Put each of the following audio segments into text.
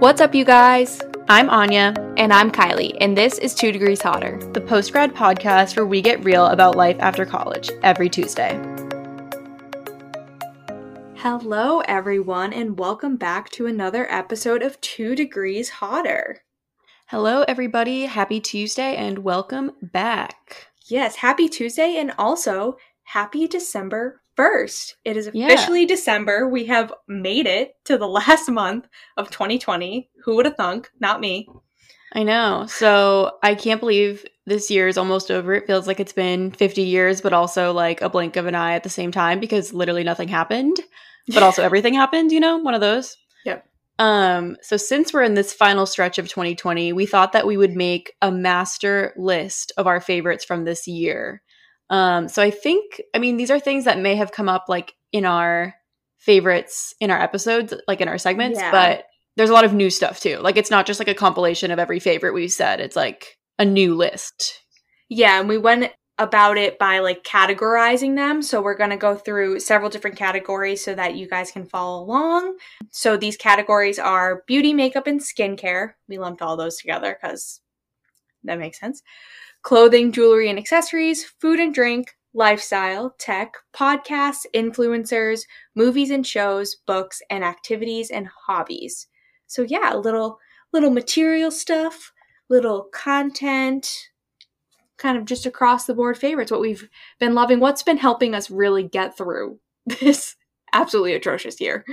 What's up, you guys? I'm Anya. And I'm Kylie, and this is 2 Degrees Hotter, the post-grad podcast where we get real about life after college every Tuesday. Hello, everyone, and welcome back to another episode of 2 Degrees Hotter. Hello, everybody. Happy Tuesday, and welcome back. Yes, happy Tuesday, and also happy December 1st. It is officially December. We have made it to the last month of 2020. Who would have thunk? Not me. I know. So I can't believe this year is almost over. It feels like it's been 50 years, but also like a blink of an eye at the same time because literally nothing happened, but also everything happened, you know, one of those. Yep. So since we're in this final stretch of 2020, we thought that we would make a master list of our favorites from this year. So I think, I mean, these are things that may have come up like in our favorites, in our episodes, like in our segments, but there's a lot of new stuff too. Like it's not just like a compilation of every favorite we've said. It's like a new list. Yeah. And we went about it by like categorizing them. So we're going to go through several different categories so that you guys can follow along. So these categories are beauty, makeup, and skincare. We lumped all those together because that makes sense. Clothing, jewelry, and accessories, food and drink, lifestyle, tech, podcasts, influencers, movies and shows, books, and activities and hobbies. So yeah, little material stuff, little content, kind of just across the board favorites, what we've been loving, what's been helping us really get through this absolutely atrocious year.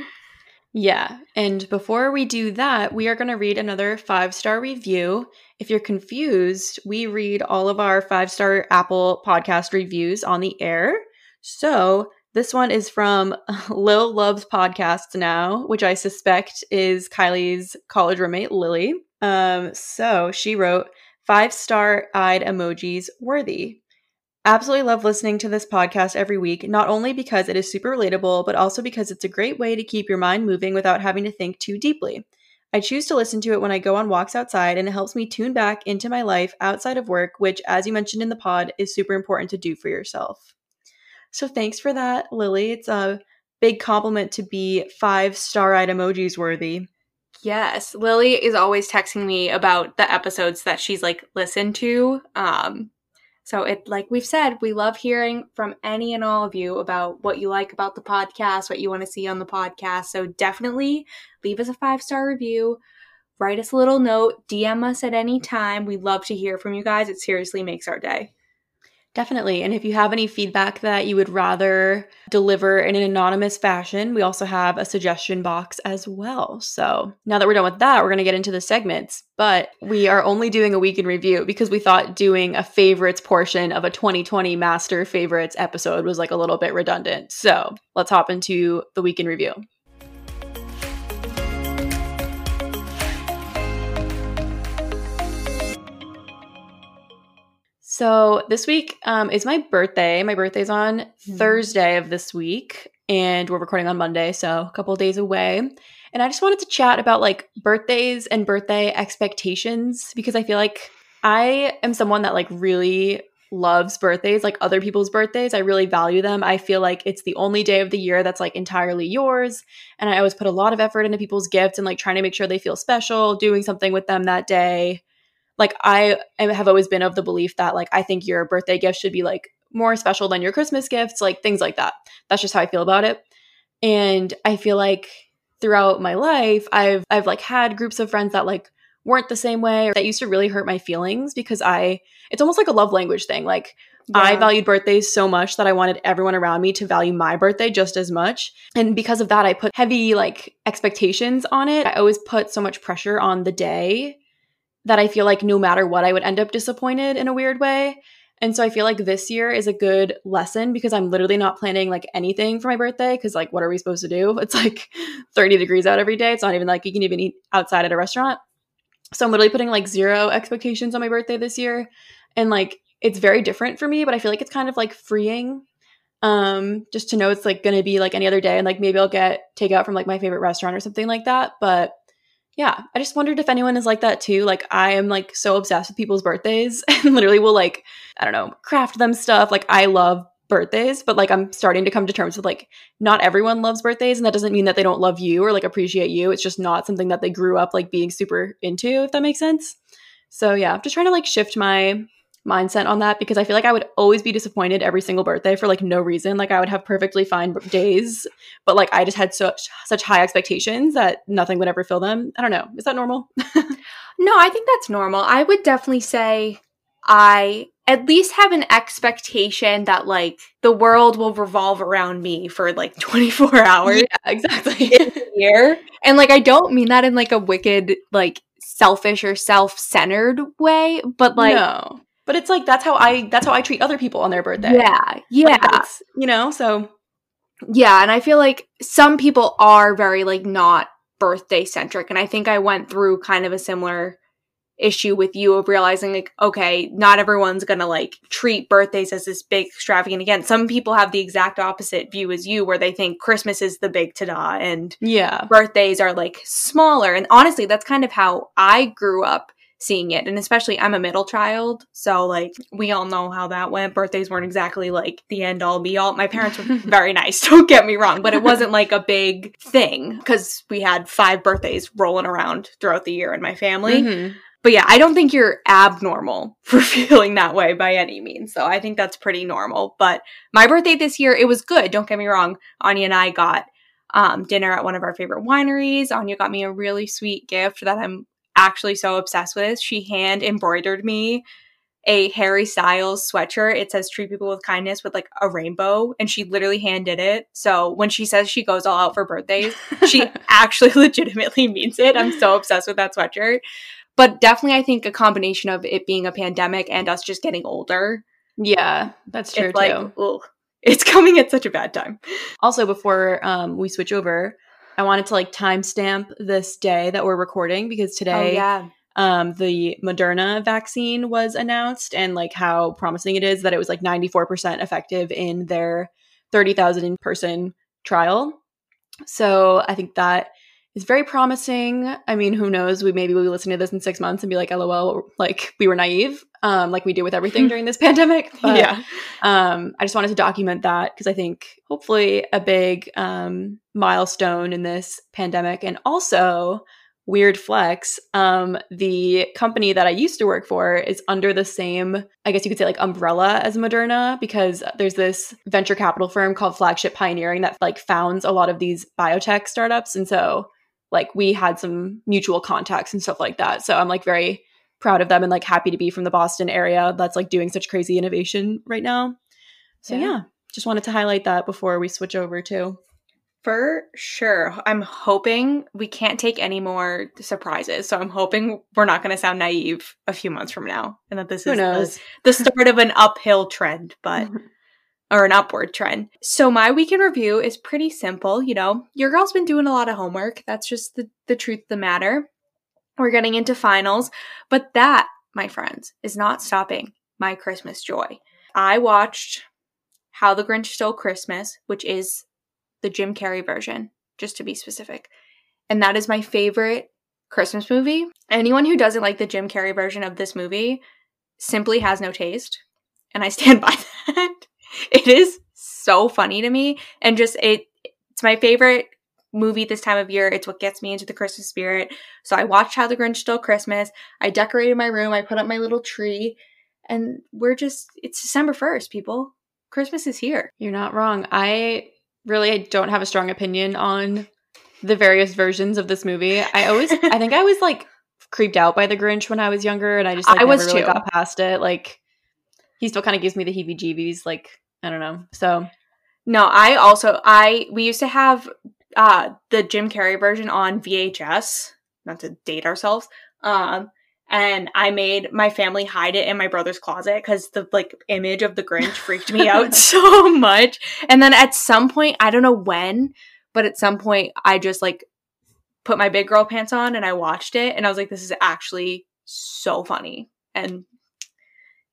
Yeah. And before we do that, we are going to read another 5-star review. If you're confused, we read all of our 5-star Apple podcast reviews on the air. So this one is from Lil Loves Podcasts Now, which I suspect is Kylie's college roommate, Lily. So she wrote, 5-star eyed emojis worthy. Absolutely love listening to this podcast every week, not only because it is super relatable, but also because it's a great way to keep your mind moving without having to think too deeply. I choose to listen to it when I go on walks outside, and it helps me tune back into my life outside of work, which, as you mentioned in the pod, is super important to do for yourself. So thanks for that, Lily. It's a big compliment to be 5-star-eyed emojis worthy. Yes. Lily is always texting me about the episodes that she's like listened to. So it, like we've said, we love hearing from any and all of you about what you like about the podcast, what you want to see on the podcast. So definitely leave us a 5-star review, write us a little note, DM us at any time. We love to hear from you guys. It seriously makes our day. Definitely. And if you have any feedback that you would rather deliver in an anonymous fashion, we also have a suggestion box as well. So now that we're done with that, we're going to get into the segments. But we are only doing a week in review because we thought doing a favorites portion of a 2020 Master Favorites episode was like a little bit redundant. So let's hop into the week in review. So this week is my birthday. My birthday's on Thursday of this week, and we're recording on Monday, so a couple of days away. And I just wanted to chat about like birthdays and birthday expectations because I feel like I am someone that like really loves birthdays, like other people's birthdays. I really value them. I feel like it's the only day of the year that's like entirely yours. And I always put a lot of effort into people's gifts and like trying to make sure they feel special, doing something with them that day. Like I have always been of the belief that like I think your birthday gift should be like more special than your Christmas gifts, like things like that. That's just how I feel about it. And I feel like throughout my life, I've like had groups of friends that like weren't the same way or that used to really hurt my feelings because it's almost like a love language thing. Like I valued birthdays so much that I wanted everyone around me to value my birthday just as much. And because of that, I put heavy like expectations on it. I always put so much pressure on the day that I feel like no matter what, I would end up disappointed in a weird way. And so I feel like this year is a good lesson because I'm literally not planning like anything for my birthday because like what are we supposed to do? It's like 30 degrees out every day. It's not even like you can even eat outside at a restaurant. So I'm literally putting like zero expectations on my birthday this year. And like it's very different for me, but I feel like it's kind of like freeing just to know it's like going to be like any other day. And like maybe I'll get takeout from like my favorite restaurant or something like that. But yeah, I just wondered if anyone is like that too. Like I am like so obsessed with people's birthdays and literally will like, I don't know, craft them stuff. Like I love birthdays, but like I'm starting to come to terms with like not everyone loves birthdays, and that doesn't mean that they don't love you or like appreciate you. It's just not something that they grew up like being super into, if that makes sense. So yeah, I'm just trying to like shift my mindset on that, because I feel like I would always be disappointed every single birthday for like no reason. Like I would have perfectly fine days, but like I just had such high expectations that nothing would ever fill them. I don't know. Is that normal? No, I think that's normal. I would definitely say I at least have an expectation that like the world will revolve around me for like 24 hours. Yeah, exactly. In a year. And like I don't mean that in like a wicked like selfish or self-centered way, but like no. But it's like that's how I treat other people on their birthday. Yeah. Yeah. Like, you know, so yeah, and I feel like some people are very like not birthday centric, and I think I went through kind of a similar issue with you of realizing like, okay, not everyone's gonna like treat birthdays as this big extravagant event. Some people have the exact opposite view as you, where they think Christmas is the big ta-da and yeah, birthdays are like smaller. And honestly, that's kind of how I grew up seeing it. And especially I'm a middle child, so like we all know how that went. Birthdays weren't exactly like the end all be all. My parents were very nice, don't get me wrong, but it wasn't like a big thing because we had 5 birthdays rolling around throughout the year in my family. Mm-hmm. But yeah, I don't think you're abnormal for feeling that way by any means. So I think that's pretty normal. But my birthday this year, it was good. Don't get me wrong. Anya and I got dinner at one of our favorite wineries. Anya got me a really sweet gift that I'm actually so obsessed with. She hand embroidered me a Harry Styles sweatshirt. It says "Treat people with kindness" with like a rainbow, and she literally hand did it. So when she says she goes all out for birthdays, she actually legitimately means it. I'm so obsessed with that sweatshirt. But definitely, I think a combination of it being a pandemic and us just getting older. Yeah, that's true, it's like, too. Ugh, it's coming at such a bad time. Also, before we switch over, I wanted to like timestamp this day that we're recording, because today the Moderna vaccine was announced, and like how promising it is that it was like 94% effective in their 30,000 person trial. So I think that is very promising. I mean, who knows? Maybe we'll be listening to this in 6 months and be like, LOL, like we were naive, like we do with everything during this pandemic. But, yeah. I just wanted to document that, because I think hopefully a big milestone in this pandemic. And also, weird flex, the company that I used to work for is under the same, I guess you could say, like umbrella as Moderna, because there's this venture capital firm called Flagship Pioneering that like founds a lot of these biotech startups. And so like we had some mutual contacts and stuff like that. So I'm like very proud of them and like happy to be from the Boston area that's like doing such crazy innovation right now. So yeah, just wanted to highlight that before we switch over to. For sure. I'm hoping we can't take any more surprises. So I'm hoping we're not going to sound naive a few months from now, and that this is the start of an uphill trend, but or an upward trend. So my week in review is pretty simple. You know, your girl's been doing a lot of homework. That's just the truth of the matter. We're getting into finals, but that, my friends, is not stopping my Christmas joy. I watched How the Grinch Stole Christmas, which is the Jim Carrey version, just to be specific. And that is my favorite Christmas movie. Anyone who doesn't like the Jim Carrey version of this movie simply has no taste. And I stand by that. It is so funny to me. And just it's my favorite movie this time of year. It's what gets me into the Christmas spirit. So I watched How the Grinch Stole Christmas. I decorated my room. I put up my little tree. And it's December 1st, people. Christmas is here. You're not wrong. I don't have a strong opinion on the various versions of this movie. I think I was like creeped out by the Grinch when I was younger, and I just like never really got past it. Like he still kind of gives me the heebie-jeebies. Like I don't know. So no, we used to have the Jim Carrey version on VHS. Not to date ourselves. And I made my family hide it in my brother's closet because the like image of the Grinch freaked me out so much. And then at some point, I don't know when, but at some point I just like put my big girl pants on and I watched it, and I was like, this is actually so funny. And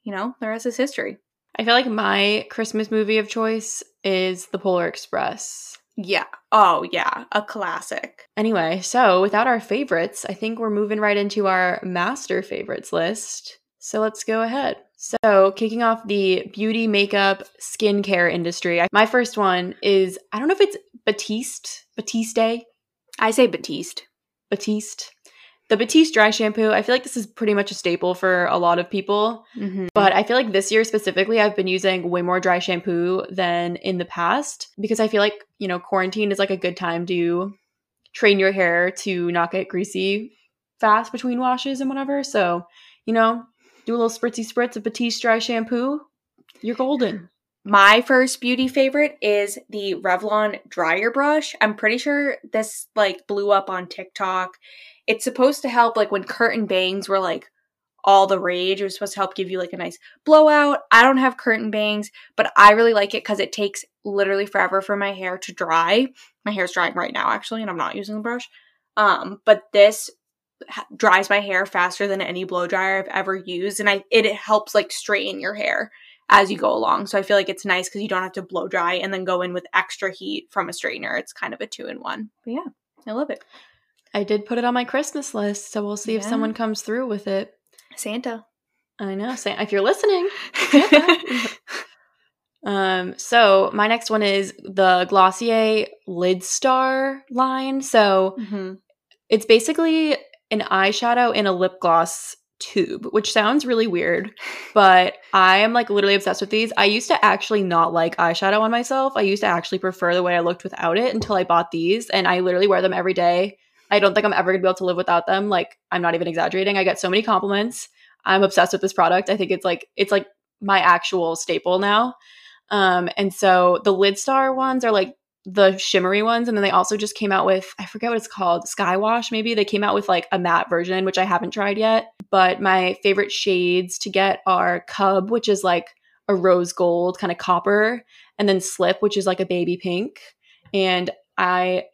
you know, the rest is history. I feel like my Christmas movie of choice is The Polar Express. Yeah. Oh, yeah. A classic. Anyway, so without our favorites, I think we're moving right into our master favorites list. So let's go ahead. So kicking off the beauty, makeup, skincare industry, my first one is, I don't know if it's Batiste. I say Batiste. The Batiste dry shampoo, I feel like this is pretty much a staple for a lot of people. Mm-hmm. But I feel like this year specifically, I've been using way more dry shampoo than in the past because I feel like, you know, quarantine is like a good time to train your hair to not get greasy fast between washes and whatever. So, you know, do a little spritzy spritz of Batiste dry shampoo. You're golden. My first beauty favorite is the Revlon dryer brush. I'm pretty sure this like blew up on TikTok. It's supposed to help like when curtain bangs were like all the rage. It was supposed to help give you like a nice blowout. I don't have curtain bangs, but I really like it because it takes literally forever for my hair to dry. My hair's drying right now actually, and I'm not using the brush. But this dries my hair faster than any blow dryer I've ever used, and it helps like straighten your hair as you go along. So I feel like it's nice because you don't have to blow dry and then go in with extra heat from a straightener. It's kind of a 2-in-1. But yeah, I love it. I did put it on my Christmas list, so we'll see if someone comes through with it. Santa. I know. Santa, if you're listening. So my next one is the Glossier Lidstar line. So it's basically an eyeshadow in a lip gloss tube, which sounds really weird, but I am like literally obsessed with these. I used to actually not like eyeshadow on myself. I used to actually prefer the way I looked without it until I bought these, and I literally wear them every day. I don't think I'm ever gonna be able to live without them. Like, I'm not even exaggerating. I get so many compliments. I'm obsessed with this product. I think it's like my actual staple now. And so the Lidstar ones are like the shimmery ones, and then they also just came out with, I forget what it's called, Skywash maybe. They came out with like a matte version, which I haven't tried yet. But my favorite shades to get are Cub, which is like a rose gold kind of copper, and then Slip, which is like a baby pink. And I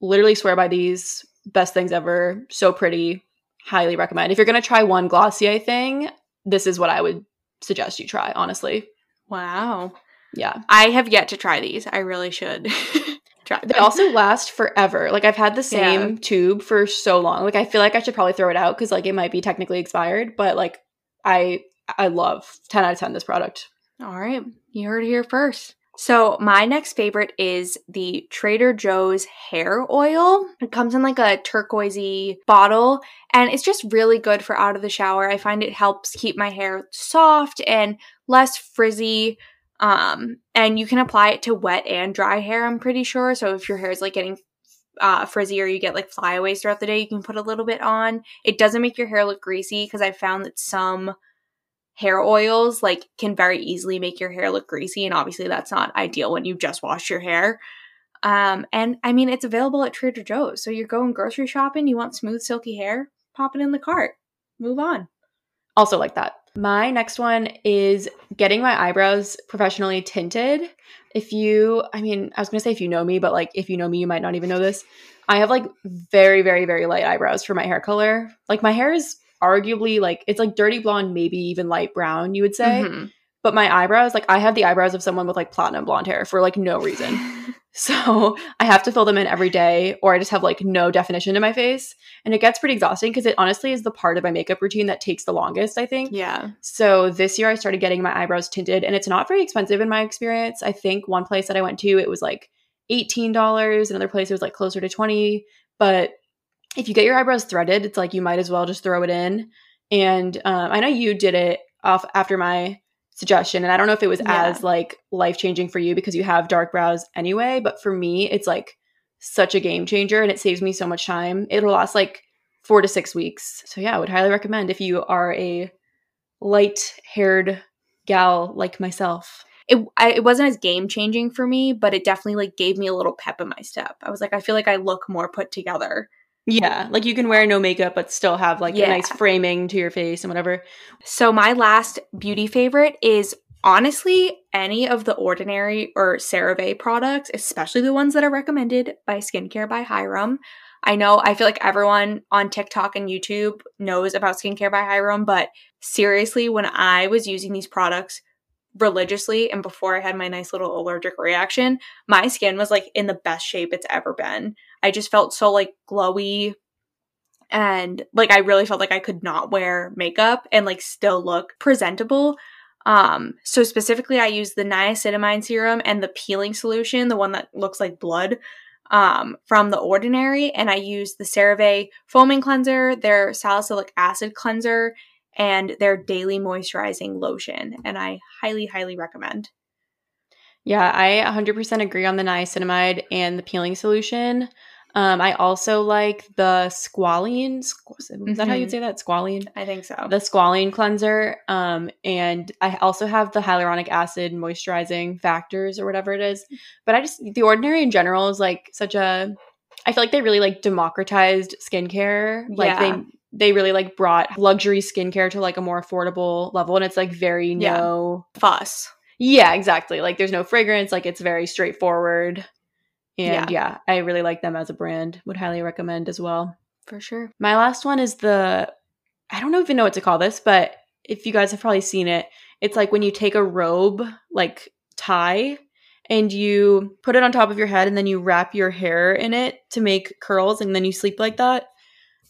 literally swear by these. Best things ever. So pretty. Highly recommend. If you're going to try one Glossier thing, this is what I would suggest you try, honestly. Wow. Yeah. I have yet to try these. I really should try them. They also last forever. Like, I've had the same tube for so long. Like, I feel like I should probably throw it out because, like, it might be technically expired. But, like, I love 10 out of 10 this product. All right. You heard it here first. So my next favorite is the Trader Joe's hair oil. It comes in like a turquoisey bottle, and it's just really good for out of the shower. I find it helps keep my hair soft and less frizzy. And you can apply it to wet and dry hair, I'm pretty sure. So if your hair is like getting frizzy or you get like flyaways throughout the day, you can put a little bit on. It doesn't make your hair look greasy because I found that some hair oils like can very easily make your hair look greasy, and obviously that's not ideal when you just wash your hair. And I mean, it's available at Trader Joe's. So you're going grocery shopping, you want smooth, silky hair, pop it in the cart. Move on. Also like that. My next one is getting my eyebrows professionally tinted. If you know me, but like if you know me, you might not even know this. I have like very, very, very light eyebrows for my hair color. Like, my hair is arguably like, it's like dirty blonde, maybe even light brown, you would say. Mm-hmm. But my eyebrows, like, I have the eyebrows of someone with like platinum blonde hair for like no reason. So I have to fill them in every day, or I just have like no definition in my face. And it gets pretty exhausting because it honestly is the part of my makeup routine that takes the longest, I think. Yeah. So this year I started getting my eyebrows tinted, and it's not very expensive in my experience. I think one place that I went to, it was like $18. Another place, it was like closer to $20. But if you get your eyebrows threaded, it's like you might as well just throw it in. And I know you did it off after my suggestion, and I don't know if it was as like life-changing for you because you have dark brows anyway, but for me it's like such a game changer, and it saves me so much time. It'll last like 4 to 6 weeks. So yeah, I would highly recommend if you are a light-haired gal like myself. It wasn't as game-changing for me, but it definitely like gave me a little pep in my step. I was like, I feel like I look more put together. Yeah, like you can wear no makeup but still have like a nice framing to your face and whatever. So my last beauty favorite is honestly any of The Ordinary or CeraVe products, especially the ones that are recommended by Skincare by Hiram. I know, I feel like everyone on TikTok and YouTube knows about Skincare by Hiram, but seriously, when I was using these products religiously and before I had my nice little allergic reaction, my skin was like in the best shape it's ever been. I just felt so like glowy And like, I really felt like I could not wear makeup and like still look presentable. So specifically I used the niacinamide serum and the peeling solution, the one that looks like blood, from The Ordinary. And I used the CeraVe foaming cleanser, their salicylic acid cleanser, and their daily moisturizing lotion. And I highly, highly recommend. Yeah, I 100% agree on the niacinamide and the peeling solution. I also like the Squalene. Is that how you'd say that? Squalene? I think so. The Squalene cleanser. And I also have the hyaluronic acid moisturizing factors or whatever it is. But I just – The Ordinary in general is like such a – I feel like they really like democratized skincare. Like they really like brought luxury skincare to like a more affordable level. And it's like very no – fuss. Yeah, exactly. Like there's no fragrance. Like it's very straightforward. And yeah, I really like them as a brand. Would highly recommend as well. For sure. My last one is the, I don't even know what to call this, but if you guys have probably seen it, it's like when you take a robe, like tie, and you put it on top of your head and then you wrap your hair in it to make curls and then you sleep like that.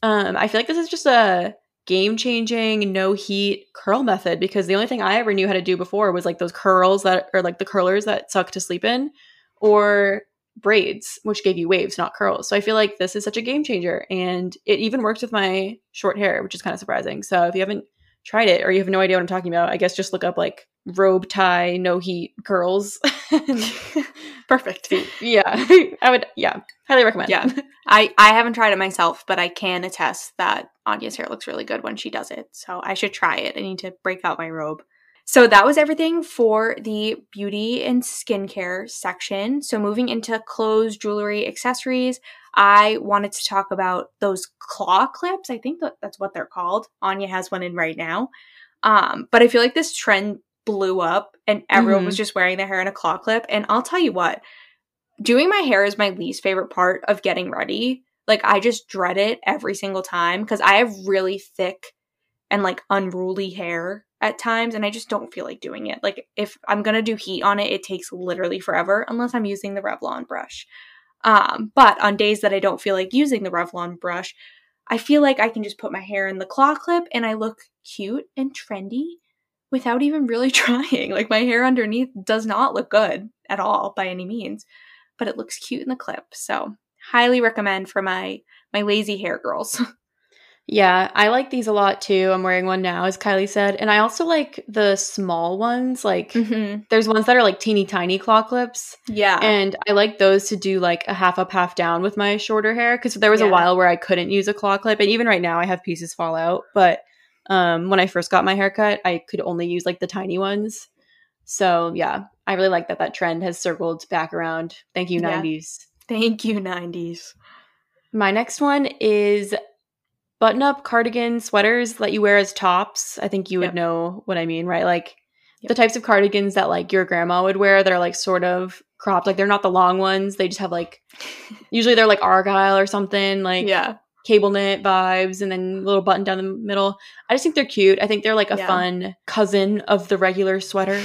I feel like this is just a game-changing, no-heat curl method because the only thing I ever knew how to do before was like those curls that are like the curlers that suck to sleep in or braids, which gave you waves, not curls. So I feel like this is such a game changer, and it even works with my short hair, which is kind of surprising. So if you haven't tried it or you have no idea what I'm talking about, I guess just look up like robe tie, no heat curls. Perfect. Yeah. I would, highly recommend. Yeah. I haven't tried it myself, but I can attest that Anya's hair looks really good when she does it. So I should try it. I need to break out my robe. So that was everything for the beauty and skincare section. So moving into clothes, jewelry, accessories, I wanted to talk about those claw clips. I think that's what they're called. Anya has one in right now. But I feel like this trend blew up and everyone was just wearing their hair in a claw clip. And I'll tell you what, doing my hair is my least favorite part of getting ready. Like I just dread it every single time because I have really thick and like unruly hair at times, and I just don't feel like doing it. Like if I'm gonna do heat on it, it takes literally forever unless I'm using the Revlon brush. But on days that I don't feel like using the Revlon brush, I feel like I can just put my hair in the claw clip and I look cute and trendy without even really trying. Like my hair underneath does not look good at all by any means, but it looks cute in the clip. So highly recommend for my lazy hair girls. Yeah, I like these a lot too. I'm wearing one now, as Kylie said. And I also like the small ones. Like there's ones that are like teeny tiny claw clips. Yeah. And I like those to do like a half up, half down with my shorter hair. Because there was a while where I couldn't use a claw clip. And even right now I have pieces fall out. But when I first got my haircut, I could only use like the tiny ones. So yeah, I really like that trend has circled back around. Thank you, 90s. Thank you, 90s. My next one is button-up cardigan sweaters that you wear as tops. I think you would know what I mean, right? Like the types of cardigans that like your grandma would wear that are like sort of cropped. Like they're not the long ones. They just have like – usually they're like argyle or something, like cable knit vibes and then a little button down the middle. I just think they're cute. I think they're like a fun cousin of the regular sweater.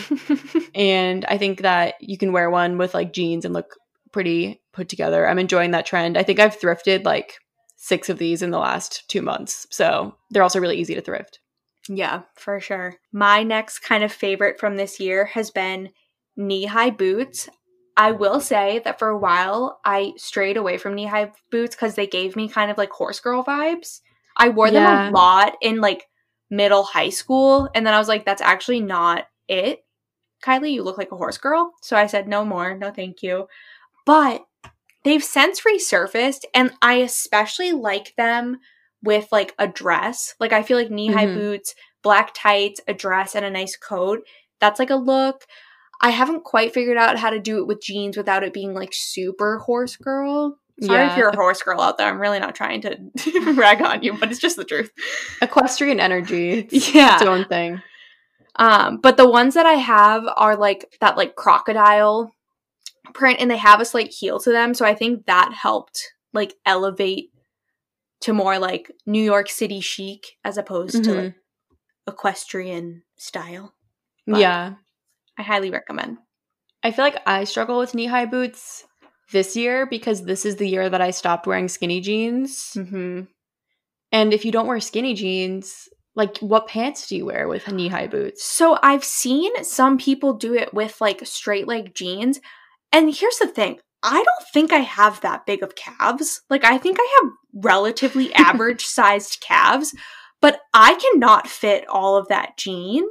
And I think that you can wear one with like jeans and look pretty put together. I'm enjoying that trend. I think I've thrifted like 6 of these in the last 2 months. So they're also really easy to thrift. Yeah, for sure. My next kind of favorite from this year has been knee-high boots. I will say that for a while I strayed away from knee-high boots because they gave me kind of like horse girl vibes. I wore them a lot in like middle high school. And then I was like, that's actually not it. Kylie, you look like a horse girl. So I said, no more. No, thank you. But they've since resurfaced, and I especially like them with, like, a dress. Like, I feel like knee-high boots, black tights, a dress, and a nice coat. That's, like, a look. I haven't quite figured out how to do it with jeans without it being, like, super horse girl. Sorry if you're a horse girl out there. I'm really not trying to rag on you, but it's just the truth. Equestrian energy. It's its own thing. But the ones that I have are, like, that, like, crocodile print, and they have a slight heel to them, so I think that helped like elevate to more like New York City chic as opposed to like equestrian style. But I highly recommend. I feel like I struggle with knee-high boots this year because this is the year that I stopped wearing skinny jeans. And if you don't wear skinny jeans, like, what pants do you wear with knee-high boots? So I've seen some people do it with, like, straight leg jeans. And here's the thing. I don't think I have that big of calves. Like, I think I have relatively average-sized calves. But I cannot fit all of that jean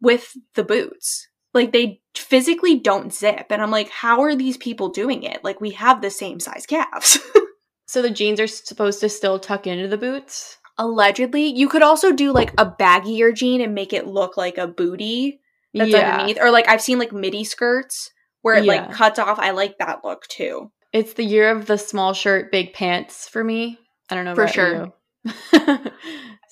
with the boots. Like, they physically don't zip. And I'm like, how are these people doing it? Like, we have the same size calves. So the jeans are supposed to still tuck into the boots? Allegedly. You could also do, like, a baggier jean and make it look like a booty that's underneath. Or, like, I've seen, like, midi skirts where it, like, cuts off. I like that look, too. It's the year of the small shirt, big pants for me. I don't know about you. For sure.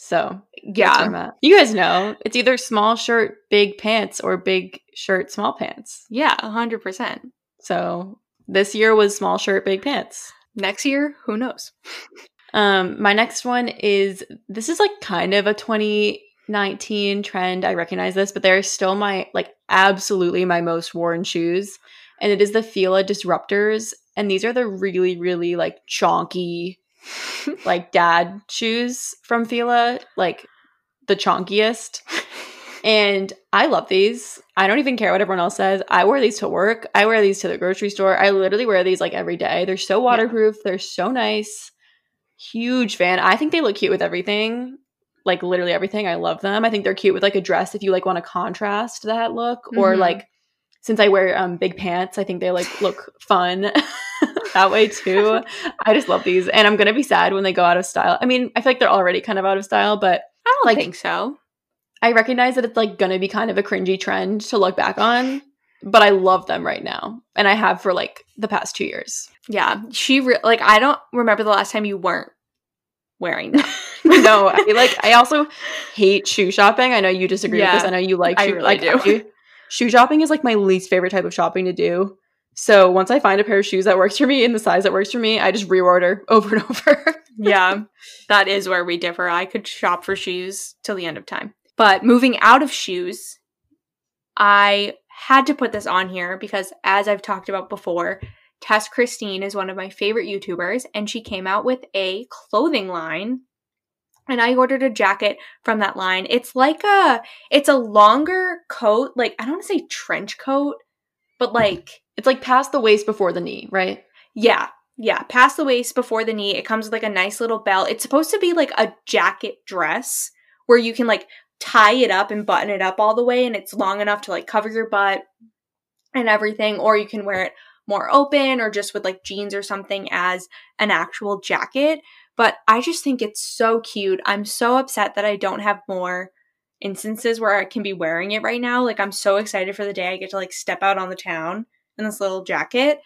So, yeah. You guys know. It's either small shirt, big pants, or big shirt, small pants. Yeah, 100%. So, this year was small shirt, big pants. Next year, who knows? My next one is, this is like kind of a 2019 trend. I recognize this, but they're still my, like, absolutely my most worn shoes. And it is the Fila Disruptors. And these are the really, really, like, chonky, like, dad shoes from Fila. Like, the chonkiest. And I love these. I don't even care what everyone else says. I wear these to work. I wear these to the grocery store. I literally wear these, like, every day. They're so waterproof. Yeah. They're so nice. Huge fan. I think they look cute with everything. Like, literally everything. I love them. I think they're cute with, like, a dress if you, like, want to contrast that look. Mm-hmm. Or, like, since I wear big pants, I think they, like, look fun that way, too. I just love these. And I'm going to be sad when they go out of style. I mean, I feel like they're already kind of out of style, but I don't, like, think so. I recognize that it's, like, going to be kind of a cringy trend to look back on, but I love them right now. And I have for, like, the past 2 years. Yeah. Like, I don't remember the last time you weren't wearing them. No. I feel like I also hate shoe shopping. I know you disagree with this. I know you like shoe shopping. I do. Shoe shopping is, like, my least favorite type of shopping to do. So once I find a pair of shoes that works for me in the size that works for me, I just reorder over and over. Yeah. That is where we differ. I could shop for shoes till the end of time. But moving out of shoes, I had to put this on here because, as I've talked about before, Tess Christine is one of my favorite YouTubers, and she came out with a clothing line, and I ordered a jacket from that line. It's like it's a longer coat, like, I don't want to say trench coat, but, like, it's like past the waist before the knee, right? Yeah. Yeah, past the waist before the knee. It comes with, like, a nice little belt. It's supposed to be like a jacket dress where you can, like, tie it up and button it up all the way, and it's long enough to, like, cover your butt and everything, or you can wear it more open or just with, like, jeans or something as an actual jacket. But I just think it's so cute. I'm so upset that I don't have more instances where I can be wearing it right now. Like, I'm so excited for the day I get to, like, step out on the town in this little jacket.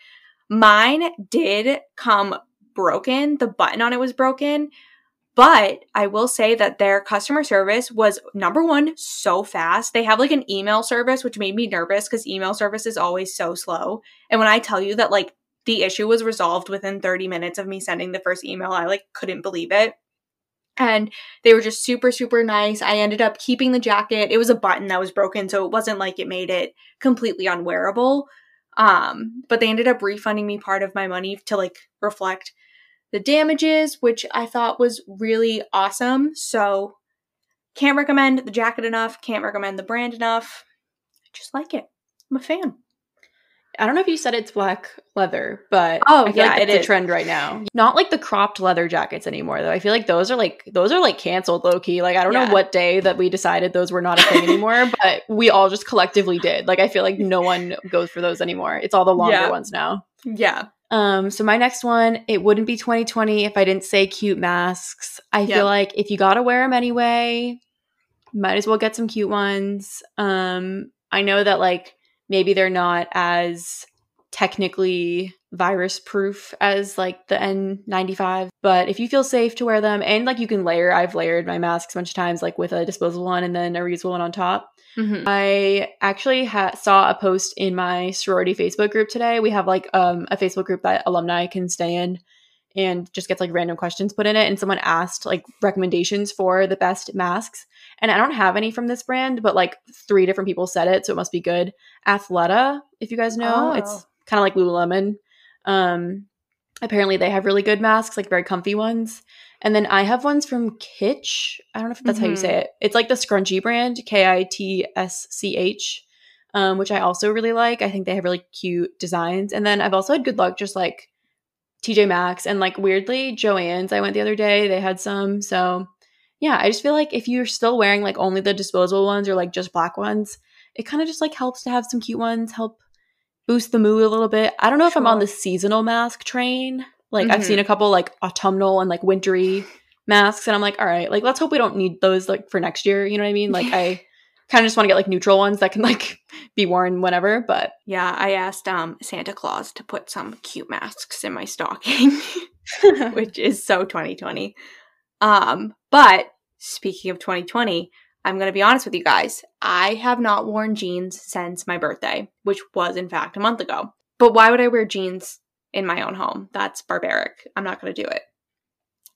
Mine did come broken. The button on it was broken. But I will say that their customer service was, number one, so fast. They have, like, an email service, which made me nervous because email service is always so slow. And when I tell you that, like, the issue was resolved within 30 minutes of me sending the first email, I, like, couldn't believe it. And they were just super, super nice. I ended up keeping the jacket. It was a button that was broken, so it wasn't like it made it completely unwearable. But they ended up refunding me part of my money to, like, reflect the damages, which I thought was really awesome. So, can't recommend the jacket enough. Can't recommend the brand enough. I just like it. I'm a fan. I don't know if you said it's black leather, but I feel like it's a trend right now. Not like the cropped leather jackets anymore, though. I feel like those are like canceled, low key. Like, I don't know what day that we decided those were not a thing anymore, but we all just collectively did. Like, I feel like no one goes for those anymore. It's all the longer ones now. Yeah. So my next one, it wouldn't be 2020 if I didn't say cute masks. I feel like if you gotta wear them anyway, might as well get some cute ones. I know that, like, maybe they're not as technically virus proof as, like, the N95, but if you feel safe to wear them, and, like, you can layer, I've layered my masks a bunch of times, like, with a disposable one and then a reusable one on top. Mm-hmm. I actually saw a post in my sorority Facebook group today. We have, like, a Facebook group that alumni can stay in and just gets, like, random questions put in it. And someone asked, like, recommendations for the best masks. And I don't have any from this brand, but, like, 3 different people said it, so it must be good. Athleta, if you guys know, it's kind of like Lululemon. Apparently they have really good masks, like, very comfy ones. And then I have ones from Kitsch. I don't know if that's how you say it. It's like the scrunchie brand, Kitsch, which I also really like. I think they have really cute designs. And then I've also had good luck just like TJ Maxx and like weirdly Joann's. I went the other day. They had some. So yeah, I just feel like if you're still wearing like only the disposable ones or like just black ones, it kind of just like helps to have some cute ones, help boost the mood a little bit. I don't know if I'm on the seasonal mask train. Like I've seen a couple like autumnal and like wintry masks and I'm like, all right, like let's hope we don't need those like for next year. You know what I mean? Like I kind of just want to get like neutral ones that can like be worn whenever. But yeah, I asked Santa Claus to put some cute masks in my stocking, which is so 2020. But speaking of 2020, I'm going to be honest with you guys. I have not worn jeans since my birthday, which was in fact a month ago. But why would I wear jeans in my own home? That's barbaric. I'm not going to do it.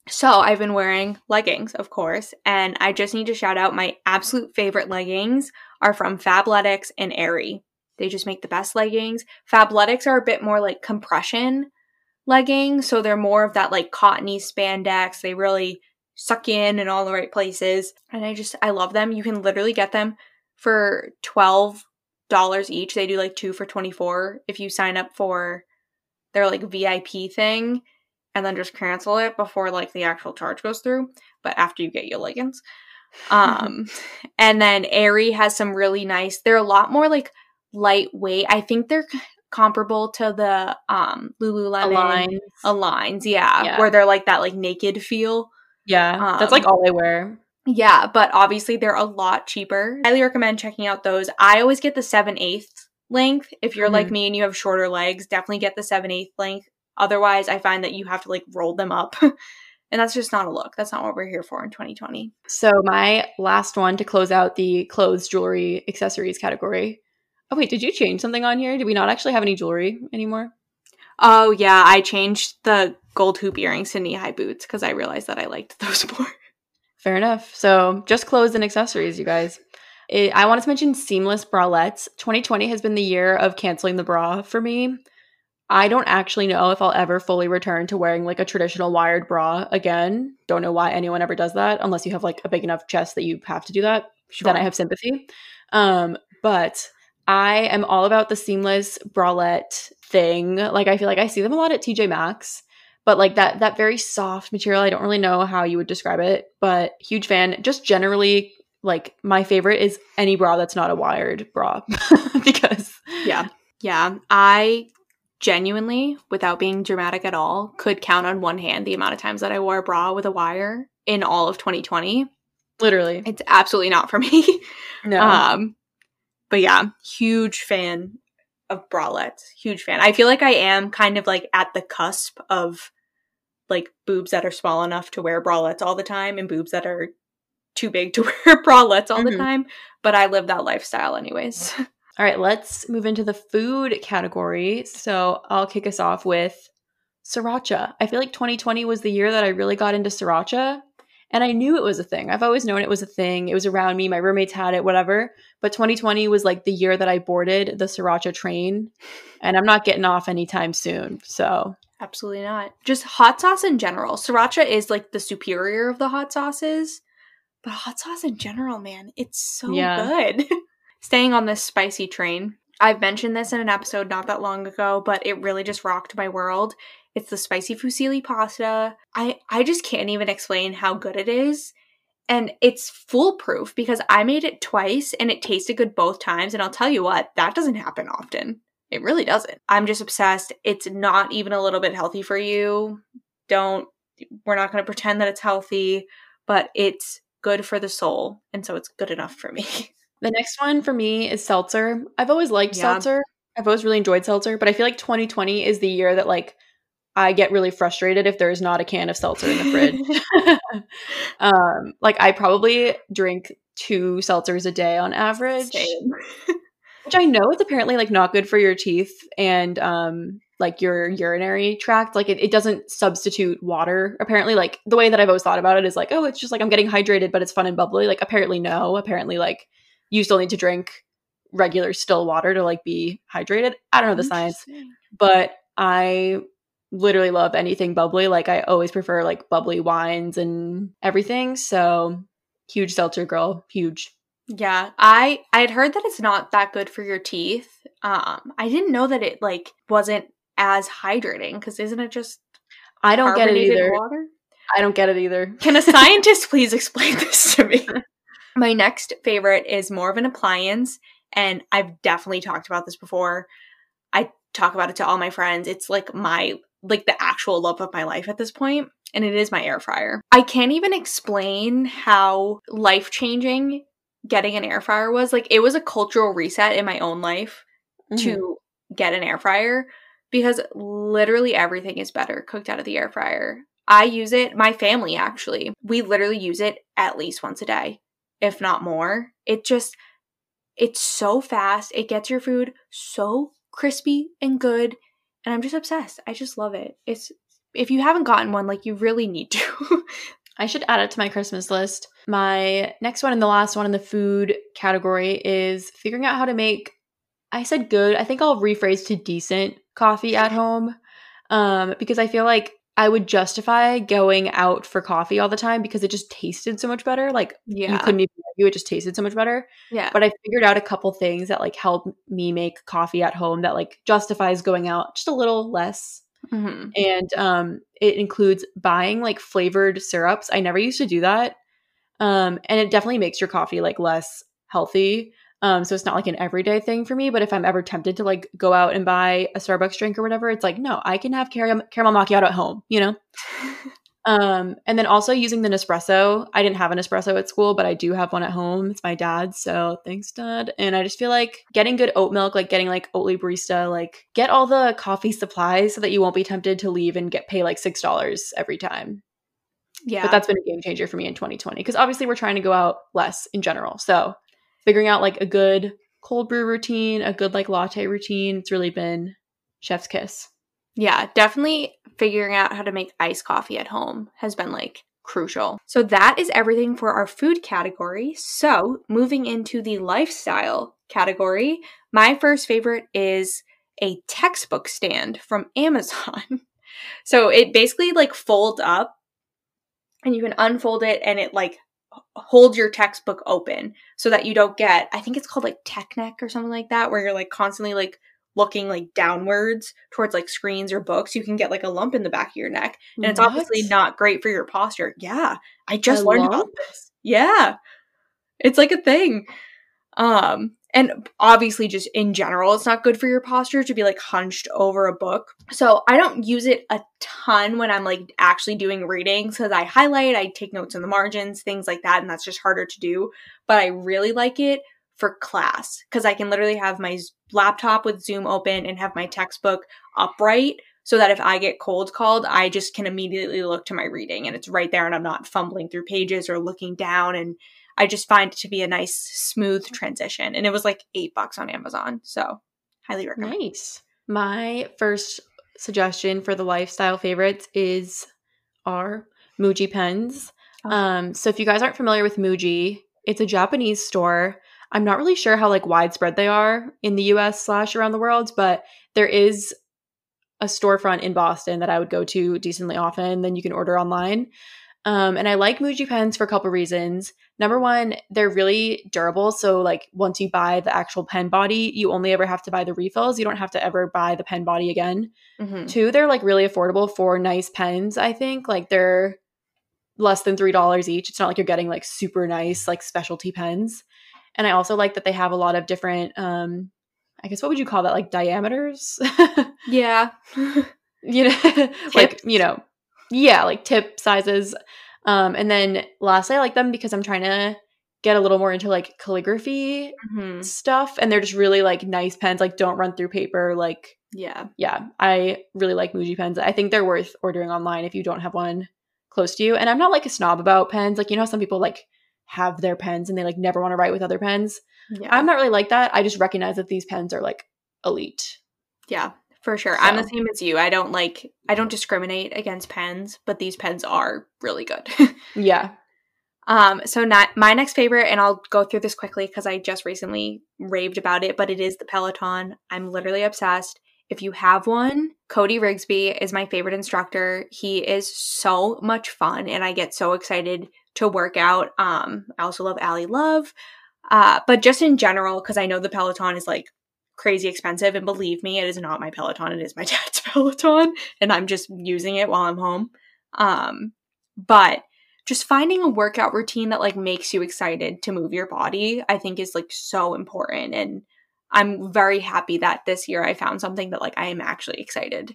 So I've been wearing leggings, of course, and I just need to shout out my absolute favorite leggings are from Fabletics and Aerie. They just make the best leggings. Fabletics are a bit more like compression leggings, so they're more of that like cottony spandex. They really suck in all the right places, and I love them. You can literally get them for $12 each. They do like 2 for $24 if you sign up for their like VIP thing and then just cancel it before like the actual charge goes through, but after you get your leggings. And then Aerie has some really nice, they're a lot more like lightweight. I think they're comparable to the Lululemon Aligns. Yeah, where they're like that like naked feel. Yeah, that's like all I wear. Yeah, but obviously they're a lot cheaper. I highly recommend checking out those. I always get the 7/8 length. If you're like me and you have shorter legs, definitely get the 7/8 length. Otherwise, I find that you have to like roll them up. And that's just not a look. That's not what we're here for in 2020. So my last one to close out the clothes, jewelry, accessories category. Oh, wait, did you change something on here? Did we not actually have any jewelry anymore? Oh, yeah. I changed the gold hoop earrings to knee-high boots because I realized that I liked those more. Fair enough. So just clothes and accessories, you guys. I wanted to mention seamless bralettes. 2020 has been the year of canceling the bra for me. I don't actually know if I'll ever fully return to wearing like a traditional wired bra again. Don't know why anyone ever does that unless you have like a big enough chest that you have to do that. Sure. Then I have sympathy. But I am all about the seamless bralette thing. Like I feel like I see them a lot at TJ Maxx, but like that very soft material. I don't really know how you would describe it, but huge fan. Just generally, like my favorite is any bra that's not a wired bra because yeah. I genuinely, without being dramatic at all, could count on one hand the amount of times that I wore a bra with a wire in all of 2020. Literally, it's absolutely not for me. No. But yeah, huge fan of bralettes. Huge fan. I feel like I am kind of like at the cusp of like boobs that are small enough to wear bralettes all the time and boobs that are too big to wear bralettes all the time. But I live that lifestyle anyways. All right, let's move into the food category. So I'll kick us off with sriracha. I feel like 2020 was the year that I really got into sriracha. And I knew it was a thing. I've always known it was a thing. It was around me. My roommates had it, whatever. But 2020 was like the year that I boarded the sriracha train. And I'm not getting off anytime soon. So absolutely not. Just hot sauce in general. Sriracha is like the superior of the hot sauces. But hot sauce in general, man, it's so good. Staying on this spicy train. I've mentioned this in an episode not that long ago, but it really just rocked my world. It's the spicy fusilli pasta. I just can't even explain how good it is. And it's foolproof because I made it twice and it tasted good both times. And I'll tell you what, that doesn't happen often. It really doesn't. I'm just obsessed. It's not even a little bit healthy for you. We're not going to pretend that it's healthy, but it's good for the soul. And so it's good enough for me. The next one for me is seltzer. I've always liked seltzer. I've always really enjoyed seltzer, but I feel like 2020 is the year that like, I get really frustrated if there's not a can of seltzer in the fridge. Like I probably drink 2 seltzers a day on average, which I know it's apparently like not good for your teeth and like your urinary tract. Like it doesn't substitute water. Apparently like the way that I've always thought about it is like, oh, it's just like I'm getting hydrated, but it's fun and bubbly. Like apparently no. Apparently like you still need to drink regular still water to like be hydrated. I don't know the science, but I literally love anything bubbly. Like I always prefer like bubbly wines and everything. So huge seltzer girl, huge. Yeah, I'd heard that it's not that good for your teeth. I didn't know that it like wasn't as hydrating because isn't it just I don't get it either. Water? I don't get it either. Can a scientist please explain this to me? My next favorite is more of an appliance, and I've definitely talked about this before. I talk about it to all my friends. It's like the actual love of my life at this point, and it is my air fryer. I can't even explain how life-changing getting an air fryer was. Like, it was a cultural reset in my own life to get an air fryer because literally everything is better cooked out of the air fryer. I use it, my family actually, we literally use it at least once a day, if not more. It's so fast. It gets your food so crispy and good. And I'm just obsessed. I just love it. If you haven't gotten one, like, you really need to. I should add it to my Christmas list. My next one and the last one in the food category is figuring out how to make, I said good, I think I'll rephrase to decent coffee at home. Because I feel like I would justify going out for coffee all the time because it just tasted so much better. Like, you couldn't even argue, it just tasted so much better. Yeah. But I figured out a couple things that like help me make coffee at home that like justifies going out just a little less. Mm-hmm. And it includes buying like flavored syrups. I never used to do that. And it definitely makes your coffee like less healthy. So it's not like an everyday thing for me, but if I'm ever tempted to like go out and buy a Starbucks drink or whatever, it's like, no, I can have caramel macchiato at home, you know? And then also using the Nespresso. I didn't have an Nespresso at school, but I do have one at home. It's my dad's. So thanks, Dad. And I just feel like getting good oat milk, like getting like Oatly Barista, like get all the coffee supplies so that you won't be tempted to leave and pay like $6 every time. Yeah. But that's been a game changer for me in 2020 because obviously we're trying to go out less in general. So figuring out like a good cold brew routine, a good like latte routine, it's really been chef's kiss. Yeah, definitely figuring out how to make iced coffee at home has been like crucial. So that is everything for our food category. So moving into the lifestyle category, my first favorite is a textbook stand from Amazon. So it basically like folds up and you can unfold it and it like hold your textbook open so that you don't get, I think it's called like tech neck or something like that, where you're like constantly like looking like downwards towards like screens or books. You can get like a lump in the back of your neck and it's obviously not great for your posture. Yeah. I just learned about this. Yeah. It's like a thing. And obviously just in general, it's not good for your posture to be like hunched over a book. So I don't use it a ton when I'm like actually doing readings because I highlight, I take notes in the margins, things like that. And that's just harder to do. But I really like it for class because I can literally have my laptop with Zoom open and have my textbook upright so that if I get cold called, I just can immediately look to my reading and it's right there and I'm not fumbling through pages or looking down, and I just find it to be a nice, smooth transition. And it was like $8 on Amazon. So highly recommend. Nice. My first suggestion for the lifestyle favorites are Muji pens. Oh. So if you guys aren't familiar with Muji, it's a Japanese store. I'm not really sure how like widespread they are in the US / around the world, but there is a storefront in Boston that I would go to decently often. Then you can order online. And I like Muji pens for a couple reasons. Number one, they're really durable. So like once you buy the actual pen body, you only ever have to buy the refills. You don't have to ever buy the pen body again. Mm-hmm. Two, they're like really affordable for nice pens, I think. Like they're less than $3 each. It's not like you're getting like super nice like specialty pens. And I also like that they have a lot of different, I guess what would you call that? Like diameters? Yeah. You know, tips. Like, you know. Yeah, like tip sizes. And then lastly, I like them because I'm trying to get a little more into like calligraphy stuff. And they're just really like nice pens, like don't run through paper. Like, yeah, I really like Muji pens. I think they're worth ordering online if you don't have one close to you. And I'm not like a snob about pens. Like, you know, some people like have their pens and they like never want to write with other pens. Yeah. I'm not really like that. I just recognize that these pens are like elite. Yeah. For sure. So. I'm the same as you. I don't discriminate against pens, but these pens are really good. Yeah. My next favorite, and I'll go through this quickly because I just recently raved about it, but it is the Peloton. I'm literally obsessed. if you have one, Cody Rigsby is my favorite instructor. He is so much fun, and I get so excited to work out. I also love Allie Love. But just in general, because I know the Peloton is like crazy expensive, and believe me, it is not my Peloton. It is my dad's Peloton, and I'm just using it while I'm home. But just finding a workout routine that like makes you excited to move your body, I think is like so important. And I'm very happy that this year I found something that like I am actually excited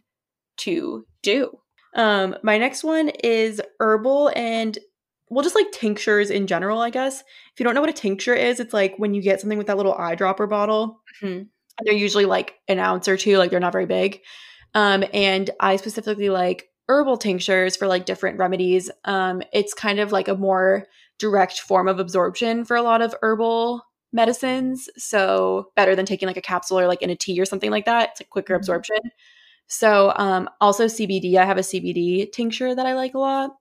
to do. My next one is herbal and well, just like tinctures in general, I guess. If you don't know what a tincture is, it's like when you get something with that little eyedropper bottle. Mm-hmm. They're usually like an ounce or two, like they're not very big. And I specifically like herbal tinctures for like different remedies. It's kind of like a more direct form of absorption for a lot of herbal medicines. So better than taking like a capsule or like in a tea or something like that. It's a quicker absorption. So also CBD. I have a CBD tincture that I like a lot.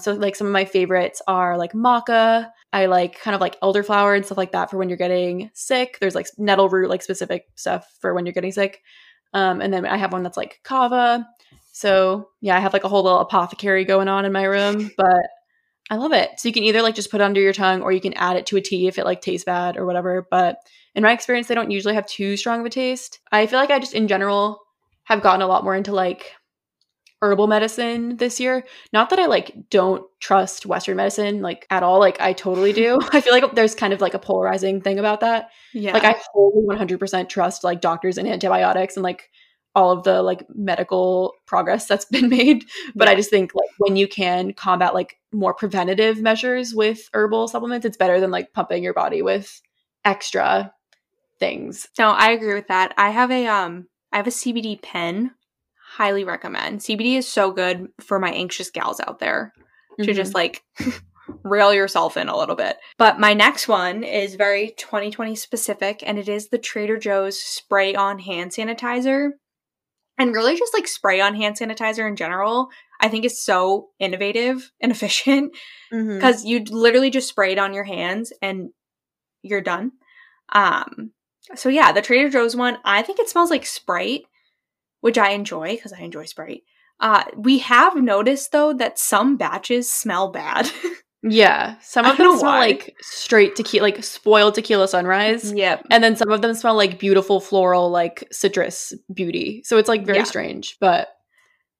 So like some of my favorites are like maca. I like kind of like elderflower and stuff like that for when you're getting sick. There's like nettle root, like specific stuff for when you're getting sick. And then I have one that's like kava. So yeah, I have like a whole little apothecary going on in my room, but I love it. So you can either like just put it under your tongue or you can add it to a tea if it like tastes bad or whatever. But in my experience, they don't usually have too strong of a taste. I feel like I just in general have gotten a lot more into like herbal medicine this year. Not that I like don't trust Western medicine like at all. Like I totally do. I feel like there's kind of like a polarizing thing about that. Yeah. Like I wholly 100% trust like doctors and antibiotics and like all of the like medical progress that's been made. But yeah. I just think like when you can combat like more preventative measures with herbal supplements, it's better than like pumping your body with extra things. No, I agree with that. I have a CBD pen. Highly recommend. CBD is so good for my anxious gals out there to just like reel yourself in a little bit. But my next one is very 2020 specific, and it is the Trader Joe's spray on hand sanitizer. And really just like spray on hand sanitizer in general, I think is so innovative and efficient because you literally just spray it on your hands and you're done. So yeah, the Trader Joe's one, I think it smells like Sprite, which I enjoy because I enjoy Sprite. We have noticed, though, that some batches smell bad. Yeah. Some of them smell like straight tequila, like spoiled tequila sunrise. Yep. And then some of them smell like beautiful floral, like citrus beauty. So it's like very strange. But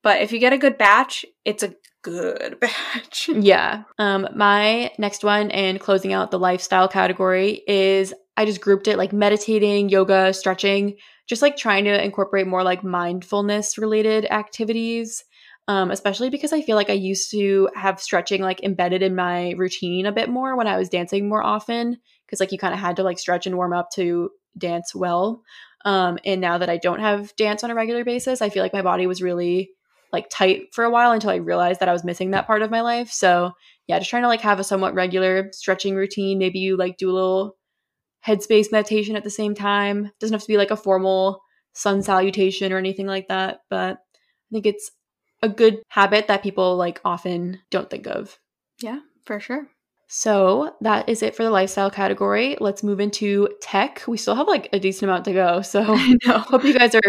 if you get a good batch, it's a good batch. Yeah. My next one and closing out the lifestyle category is I just grouped it like meditating, yoga, stretching, just like trying to incorporate more like mindfulness related activities, especially because I feel like I used to have stretching like embedded in my routine a bit more when I was dancing more often because like you kind of had to like stretch and warm up to dance well. And now that I don't have dance on a regular basis, I feel like my body was really like tight for a while until I realized that I was missing that part of my life. So yeah, just trying to like have a somewhat regular stretching routine. Maybe you like do a little headspace meditation at the same time. Doesn't have to be like a formal sun salutation or anything like that, but I think it's a good habit that people like often don't think of. Yeah, for sure. So that is it for the lifestyle category. Let's move into tech. We still have like a decent amount to go. So I know. Hope you guys are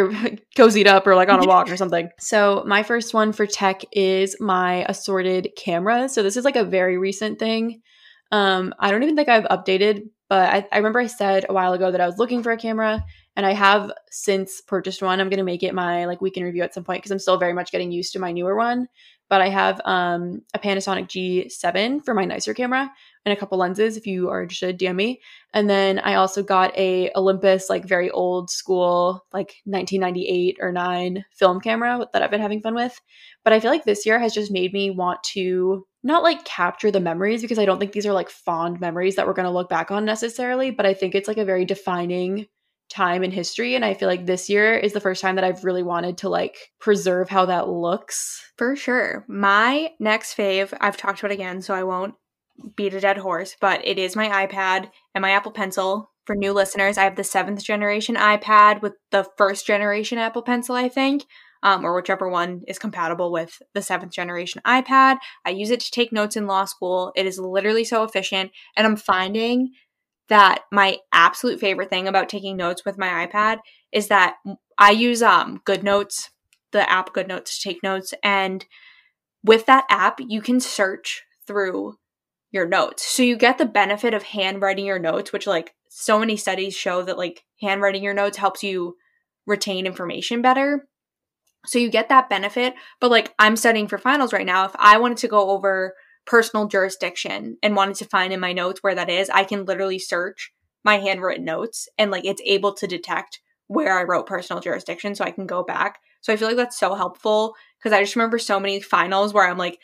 cozied up or like on a walk or something. So my first one for tech is my assorted cameras. So this is like a very recent thing. I don't even think I've updated, but I remember I said a while ago that I was looking for a camera, and I have since purchased one. I'm going to make it my like weekend review at some point because I'm still very much getting used to my newer one. But I have a Panasonic G7 for my nicer camera and a couple lenses if you are interested, DM me. And then I also got a Olympus like very old school like 1998 or 9 film camera that I've been having fun with. But I feel like this year has just made me want to not like capture the memories because I don't think these are like fond memories that we're going to look back on necessarily. But I think it's like a very defining time in history, and I feel like this year is the first time that I've really wanted to like preserve how that looks. For sure. My next fave, I've talked about again, so I won't beat a dead horse, but it is my iPad and my Apple Pencil. For new listeners, I have the 7th generation iPad with the 1st generation Apple Pencil, I think, or whichever one is compatible with the 7th generation iPad. I use it to take notes in law school. It is literally so efficient, and I'm finding that my absolute favorite thing about taking notes with my iPad is that I use GoodNotes, the app GoodNotes, to take notes. And with that app, you can search through your notes. So you get the benefit of handwriting your notes, which like so many studies show that like handwriting your notes helps you retain information better. So you get that benefit. But like I'm studying for finals right now. If I wanted to go over personal jurisdiction and wanted to find in my notes where that is, I can literally search my handwritten notes and like it's able to detect where I wrote personal jurisdiction so I can go back. So I feel like that's so helpful because I just remember so many finals where I'm like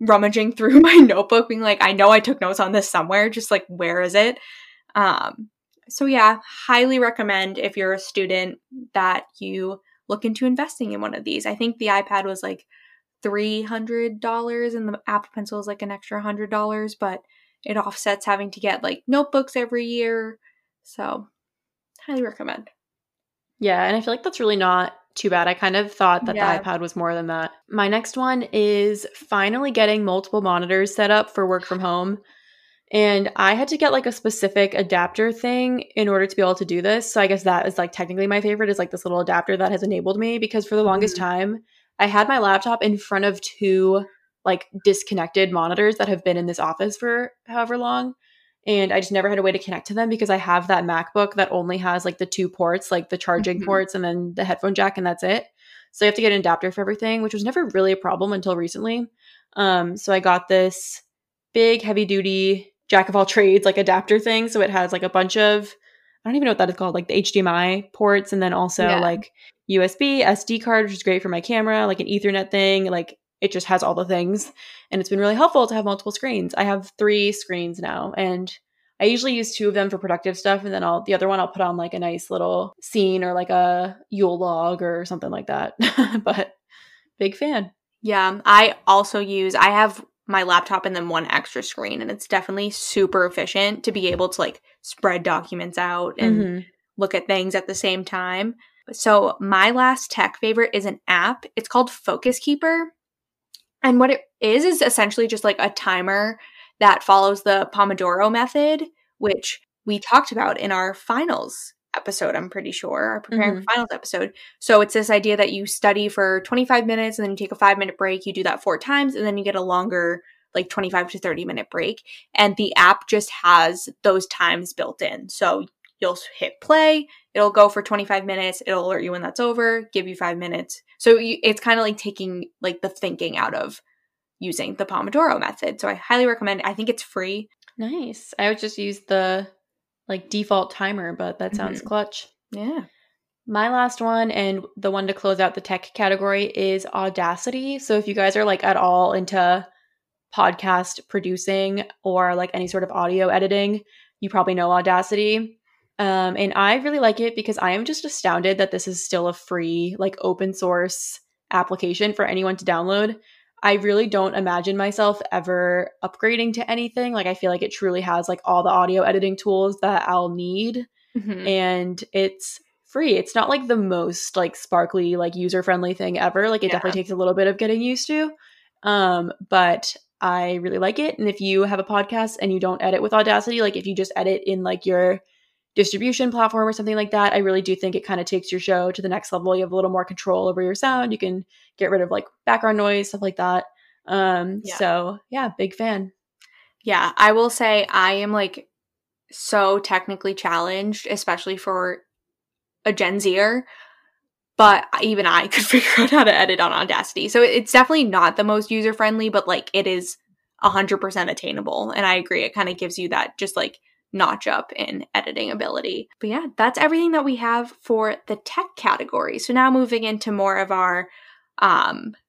rummaging through my notebook being like, I know I took notes on this somewhere, just like where is it? So yeah, highly recommend if you're a student that you look into investing in one of these. I think the iPad was like $300 and the Apple Pencil is like an extra $100, but it offsets having to get like notebooks every year. So highly recommend. Yeah, and I feel like that's really not too bad. I kind of thought that the iPad was more than that. My next one is finally getting multiple monitors set up for work from home. And I had to get like a specific adapter thing in order to be able to do this. So I guess that is like technically my favorite is like this little adapter that has enabled me, because for the longest time I had my laptop in front of two like disconnected monitors that have been in this office for however long. And I just never had a way to connect to them because I have that MacBook that only has like the two ports, like the charging ports and then the headphone jack, and that's it. So you have to get an adapter for everything, which was never really a problem until recently. So I got this big heavy duty jack of all trades, like adapter thing. So it has like a bunch of, I don't even know what that is called, like the HDMI ports. And then also like USB, SD card, which is great for my camera, like an Ethernet thing. Like it just has all the things. And it's been really helpful to have multiple screens. I have three screens now, and I usually use two of them for productive stuff. And then the other one, I'll put on like a nice little scene or like a Yule log or something like that. But big fan. Yeah. I have my laptop and then one extra screen, and it's definitely super efficient to be able to like spread documents out and look at things at the same time. So my last tech favorite is an app. It's called Focus Keeper. And what it is essentially just like a timer that follows the Pomodoro method, which we talked about in our finals episode, I'm pretty sure, our preparing for finals episode. So it's this idea that you study for 25 minutes and then you take a 5-minute break. You do that 4 times and then you get a longer like 25 to 30-minute break. And the app just has those times built in. So you'll hit play. It'll go for 25 minutes. It'll alert you when that's over, give you 5 minutes. So it's kind of like taking like the thinking out of using the Pomodoro method. So I highly recommend it. I think it's free. Nice. I would just use the like default timer, but that sounds clutch. Yeah. My last one and the one to close out the tech category is Audacity. So if you guys are like at all into podcast producing or like any sort of audio editing, you probably know Audacity. And I really like it because I am just astounded that this is still a free, like open source application for anyone to download. I really don't imagine myself ever upgrading to anything. Like I feel like it truly has like all the audio editing tools that I'll need and it's free. It's not like the most like sparkly, like user-friendly thing ever. Like it definitely takes a little bit of getting used to, but I really like it. And if you have a podcast and you don't edit with Audacity, like if you just edit in like your distribution platform or something like that, I really do think it kind of takes your show to the next level. You have a little more control over your sound. You can get rid of like background noise, stuff like that. So yeah, big fan. Yeah, I will say I am like so technically challenged, especially for a Gen Zer, but even I could figure out how to edit on Audacity. So it's definitely not the most user-friendly, but like it is 100% attainable. And I agree. It kind of gives you that just like notch up in editing ability. But yeah, that's everything that we have for the tech category. So now moving into more of our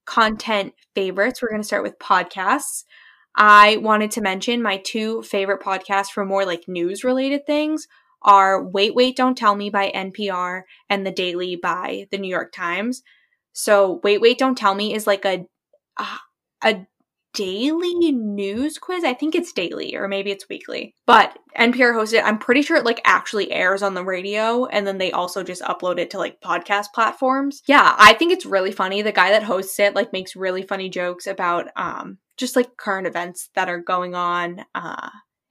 content favorites, we're going to start with podcasts. I wanted to mention my two favorite podcasts for more like news related things are Wait Wait Don't Tell Me by NPR and The Daily by the New York Times. So Wait Wait Don't Tell Me is like a daily news quiz. I think it's daily or maybe it's weekly, but NPR hosted it. I'm pretty sure it like actually airs on the radio and then they also just upload it to like podcast platforms. Yeah, I think it's really funny. The guy that hosts it like makes really funny jokes about just like current events that are going on.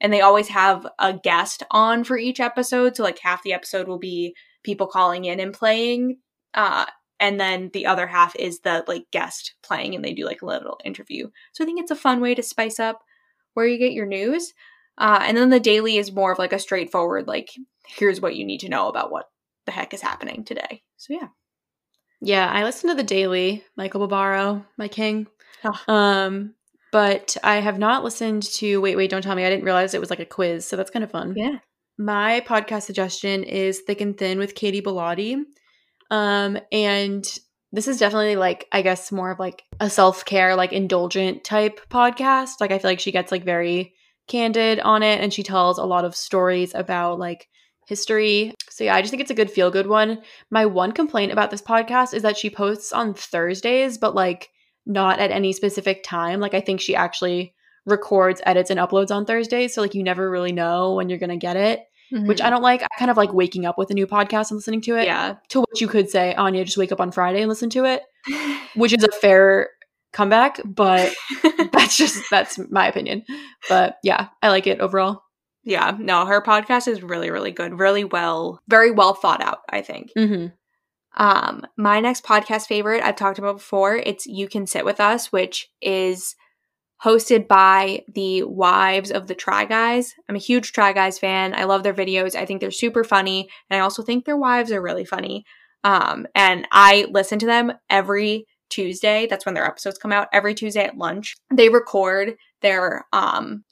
and they always have a guest on for each episode. So like half the episode will be people calling in and playing, and then the other half is the like guest playing, and they do like a little interview. So I think it's a fun way to spice up where you get your news. And then the Daily is more of like a straightforward, like, here's what you need to know about what the heck is happening today. So yeah. Yeah, I listen to the Daily, Michael Barbaro, my king. Oh. But I have not listened to Wait Wait Don't Tell Me. I didn't realize it was like a quiz, so that's kind of fun. Yeah. My podcast suggestion is Thick and Thin with Katie Bellotti. And this is definitely like, I guess, more of like a self-care, like indulgent type podcast. Like I feel like she gets like very candid on it, and she tells a lot of stories about like history. So yeah, I just think it's a good feel-good one. My one complaint about this podcast is that she posts on Thursdays, but like not at any specific time. Like I think she actually records, edits, and uploads on Thursdays. So like you never really know when you're going to get it. Mm-hmm. Which I don't like. I kind of like waking up with a new podcast and listening to it. Yeah. To which you could say, Anya, just wake up on Friday and listen to it, which is a fair comeback, but that's my opinion. But yeah, I like it overall. Yeah. No, her podcast is really, really good. Really well, very well thought out, I think. Mm-hmm. My next podcast favorite I've talked about before, it's You Can Sit With Us, which is hosted by the wives of the Try Guys. I'm a huge Try Guys fan. I love their videos. I think they're super funny. And I also think their wives are really funny. And I listen to them every Tuesday. That's when their episodes come out. Every Tuesday at lunch. They record their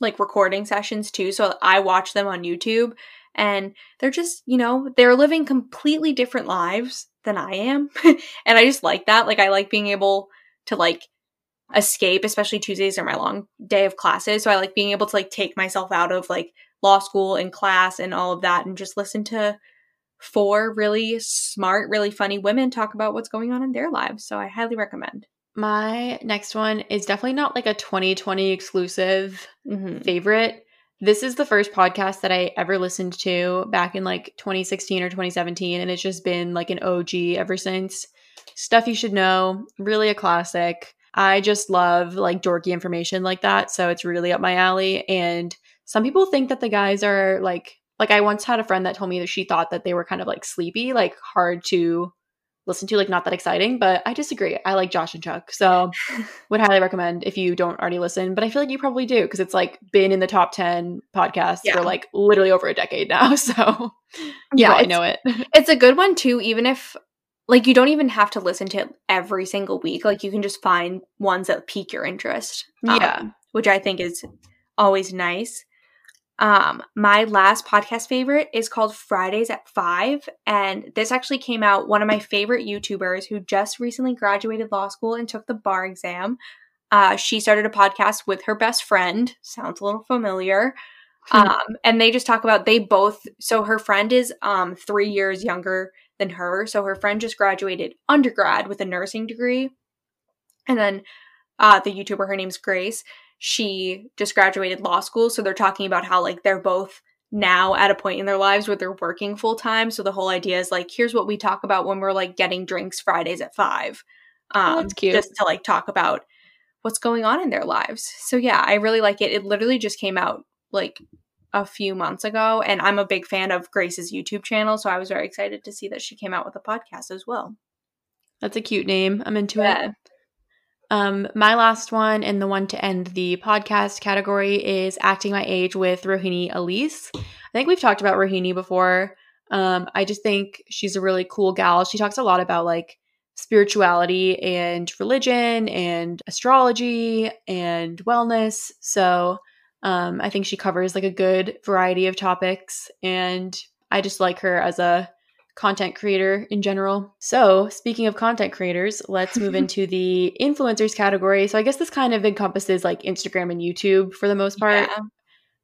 like recording sessions too. So I watch them on YouTube. And they're just, you know, they're living completely different lives than I am. And I just like that. Like I like being able to like escape, especially Tuesdays are my long day of classes. So I like being able to like take myself out of like law school and class and all of that and just listen to four really smart, really funny women talk about what's going on in their lives. So I highly recommend. My next one is definitely not like a 2020 exclusive favorite. This is the first podcast that I ever listened to back in like 2016 or 2017. And it's just been like an OG ever since. Stuff You Should Know, really a classic. I just love like dorky information like that. So it's really up my alley. And some people think that the guys are like I once had a friend that told me that she thought that they were kind of like sleepy, like hard to listen to, like not that exciting, but I disagree. I like Josh and Chuck. So would highly recommend if you don't already listen, but I feel like you probably do because it's like been in the top 10 podcasts for like literally over a decade now. So yeah, I know it. It's a good one too, even if like you don't even have to listen to it every single week. Like you can just find ones that pique your interest. Yeah. Which I think is always nice. My last podcast favorite is called Fridays at 5. And this actually came out one of my favorite YouTubers who just recently graduated law school and took the bar exam. She started a podcast with her best friend. Sounds a little familiar. And they just talk about they both. So her friend is 3 years younger than her. So her friend just graduated undergrad with a nursing degree. And then the YouTuber, her name's Grace, she just graduated law school. So they're talking about how like they're both now at a point in their lives where they're working full time. So the whole idea is like, here's what we talk about when we're like getting drinks Fridays at 5. That's cute. Just to like talk about what's going on in their lives. So yeah, I really like it. It literally just came out like a few months ago, and I'm a big fan of Grace's YouTube channel, so I was very excited to see that she came out with a podcast as well. That's a cute name. I'm into it. My last one and the one to end the podcast category is Acting My Age with Rohini Elise. I think we've talked about Rohini before. I just think she's a really cool gal. She talks a lot about like spirituality and religion and astrology and wellness. So I think she covers like a good variety of topics, and I just like her as a content creator in general. So speaking of content creators, let's move into the influencers category. So I guess this kind of encompasses like Instagram and YouTube for the most part.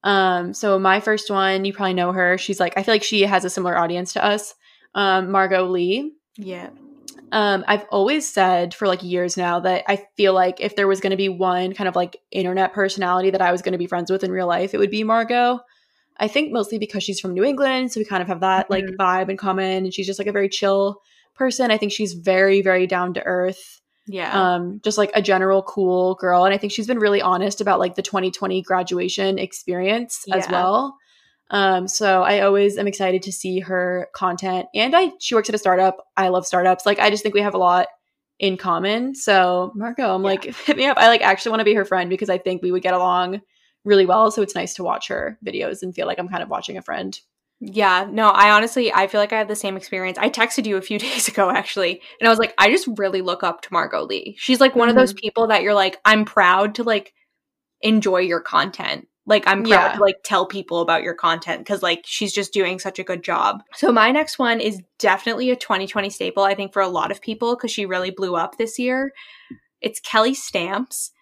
Yeah. So my first one, you probably know her. She's like, I feel like she has a similar audience to us. Margot Lee. Yeah. I've always said for like years now that I feel like if there was going to be one kind of like internet personality that I was going to be friends with in real life, it would be Margot. I think mostly because she's from New England. So we kind of have that like vibe in common, and she's just like a very chill person. I think she's very, very down to earth. Yeah. Just like a general cool girl. And I think she's been really honest about like the 2020 graduation experience as well. So I always am excited to see her content, and she works at a startup. I love startups. Like, I just think we have a lot in common. So Margot, I'm like, hit me up. I like actually want to be her friend because I think we would get along really well. So it's nice to watch her videos and feel like I'm kind of watching a friend. Yeah, no, I feel like I have the same experience. I texted you a few days ago, actually, and I was like, I just really look up to Margot Lee. She's like one of those people that you're like, I'm proud to like enjoy your content. Like, I'm proud to like tell people about your content because like she's just doing such a good job. So my next one is definitely a 2020 staple, I think, for a lot of people because she really blew up this year. It's Kelly Stamps.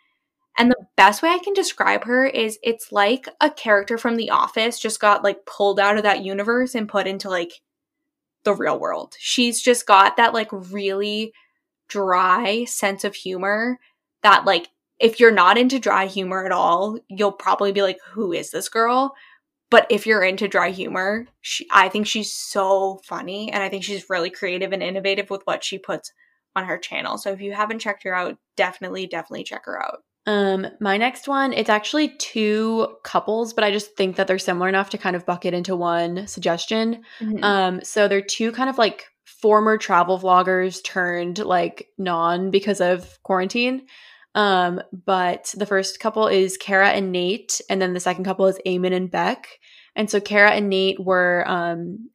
And the best way I can describe her is it's like a character from The Office just got like pulled out of that universe and put into like the real world. She's just got that like really dry sense of humor that like if you're not into dry humor at all, you'll probably be like, who is this girl? But if you're into dry humor, I think she's so funny, and I think she's really creative and innovative with what she puts on her channel. So if you haven't checked her out, definitely check her out. My next one, it's actually two couples, but I just think that they're similar enough to kind of bucket into one suggestion. So they're two kind of like former travel vloggers turned like non because of quarantine. But the first couple is Kara and Nate, and then the second couple is Eamon and Beck. And so Kara and Nate were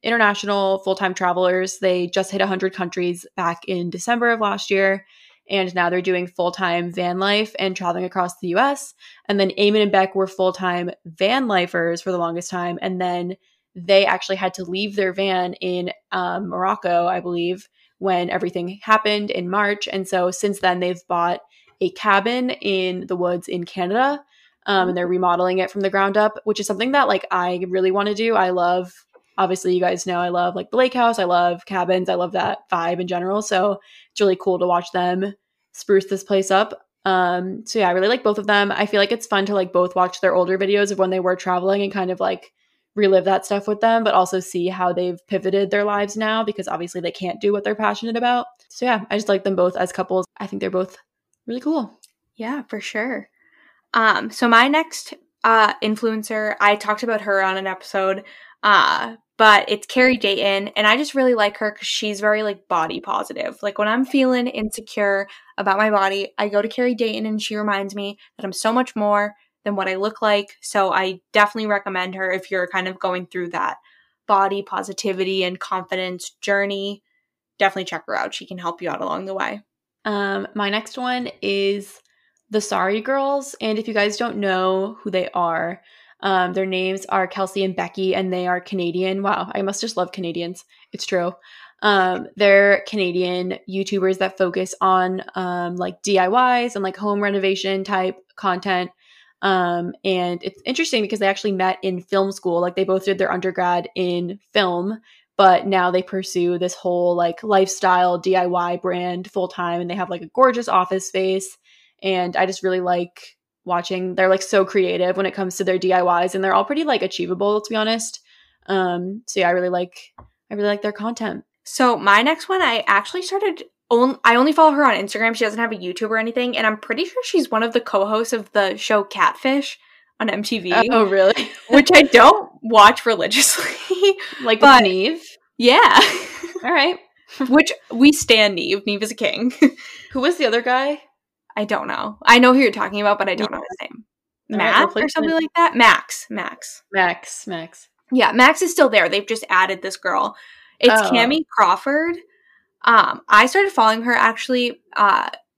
international full-time travelers. They just hit 100 countries back in December of last year. And now they're doing full-time van life and traveling across the U.S. And then Eamon and Beck were full-time van lifers for the longest time. And then they actually had to leave their van in Morocco, I believe, when everything happened in March. And so since then, they've bought a cabin in the woods in Canada. And they're remodeling it from the ground up, which is something that like I really want to do. I love, obviously, you guys know I love like the lake house. I love cabins. I love that vibe in general. So it's really cool to watch them spruce this place up. So yeah, I really like both of them. I feel like it's fun to like both watch their older videos of when they were traveling and kind of like relive that stuff with them, but also see how they've pivoted their lives now because obviously they can't do what they're passionate about. So yeah, I just like them both as couples. I think they're both really cool. Yeah, for sure. So my next influencer, I talked about her on an episode, but it's Carrie Dayton, and I just really like her because she's very like body positive. Like when I'm feeling insecure about my body, I go to Carrie Dayton and she reminds me that I'm so much more than what I look like. So I definitely recommend her if you're kind of going through that body positivity and confidence journey. Definitely check her out. She can help you out along the way. My next one is the Sorry Girls. And if you guys don't know who they are, their names are Kelsey and Becky, and they are Canadian. Wow, I must just love Canadians. It's true. They're Canadian YouTubers that focus on like DIYs and like home renovation type content. And it's interesting because they actually met in film school. Like they both did their undergrad in film, but now they pursue this whole like lifestyle DIY brand full time, and they have like a gorgeous office space. And I just really like watching. They're like so creative when it comes to their DIYs, and they're all pretty like achievable, to be honest. So yeah, I really like their content. So my next one, I only follow her on Instagram. She doesn't have a YouTube or anything, and I'm pretty sure she's one of the co-hosts of the show Catfish on MTV. Oh, really? Which I don't watch religiously. Like with Neve? Yeah. All right. Which we stan Neve. Neve is a king. Who was the other guy? I don't know. I know who you're talking about, but I don't know his name. Max or something like that? Max. Yeah, Max is still there. They've just added this girl. It's Cammie Crawford. I started following her actually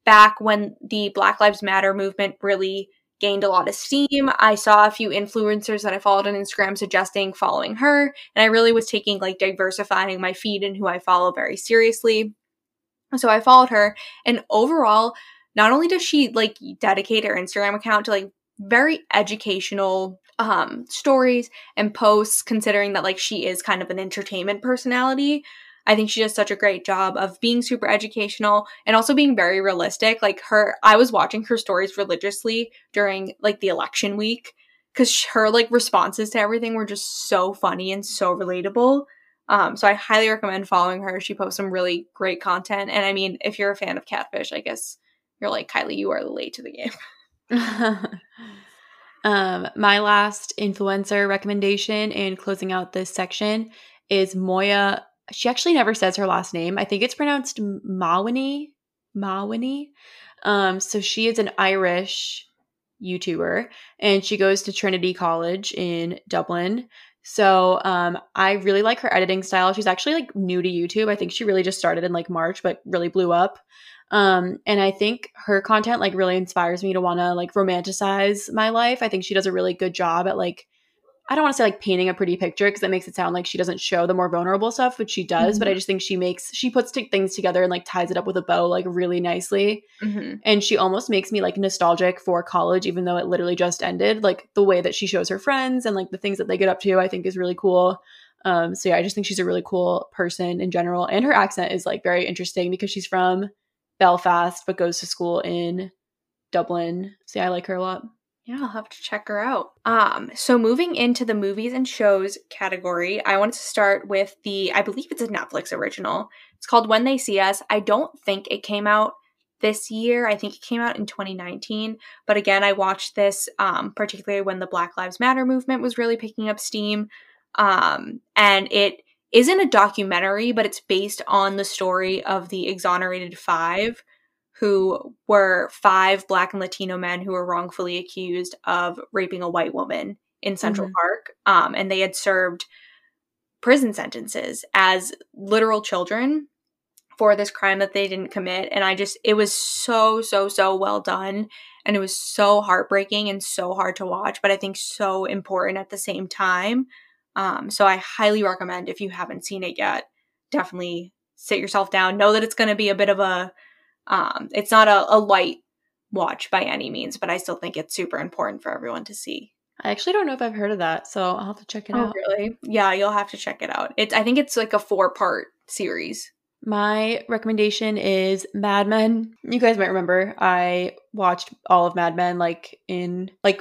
back when the Black Lives Matter movement really gained a lot of steam. I saw a few influencers that I followed on Instagram suggesting following her, and I really was taking like diversifying my feed and who I follow very seriously. So I followed her, and overall, not only does she like dedicate her Instagram account to like very educational stories and posts, considering that like she is kind of an entertainment personality, I think she does such a great job of being super educational and also being very realistic. Like I was watching her stories religiously during like the election week because her like responses to everything were just so funny and so relatable. So I highly recommend following her. She posts some really great content. And I mean, if you're a fan of Catfish, I guess you're like, Kylie, you are late to the game. My last influencer recommendation in closing out this section is Moya. She actually never says her last name. I think it's pronounced Mawani. Mawani. So she is an Irish YouTuber and she goes to Trinity College in Dublin. So I really like her editing style. She's actually like new to YouTube. I think she really just started in like March, but really blew up. And I think her content like really inspires me to want to like romanticize my life. I think she does a really good job at like, I don't want to say like painting a pretty picture because that makes it sound like she doesn't show the more vulnerable stuff, but she does. Mm-hmm. But I just think she puts things together and like ties it up with a bow like really nicely. Mm-hmm. And she almost makes me like nostalgic for college, even though it literally just ended. Like the way that she shows her friends and like the things that they get up to, I think is really cool. So yeah, I just think she's a really cool person in general. And her accent is like very interesting because she's from Belfast, but goes to school in Dublin. So yeah, I like her a lot. Yeah, I'll have to check her out. So moving into the movies and shows category, I wanted to start with I believe it's a Netflix original. It's called When They See Us. I don't think it came out this year. I think it came out in 2019. But again, I watched this particularly when the Black Lives Matter movement was really picking up steam. And it isn't a documentary, but it's based on the story of the Exonerated Five, who were five Black and Latino men who were wrongfully accused of raping a white woman in Central mm-hmm. Park. And they had served prison sentences as literal children for this crime that they didn't commit. And it was so, so, so well done. And it was so heartbreaking and so hard to watch, but I think so important at the same time. So I highly recommend, if you haven't seen it yet, definitely sit yourself down. Know that it's going to be a bit of it's not a light watch by any means, but I still think it's super important for everyone to see. I actually don't know if I've heard of that, so I'll have to check it out. Oh, really? Yeah, you'll have to check it out. I think it's like a 4-part series. My recommendation is Mad Men. You guys might remember I watched all of Mad Men like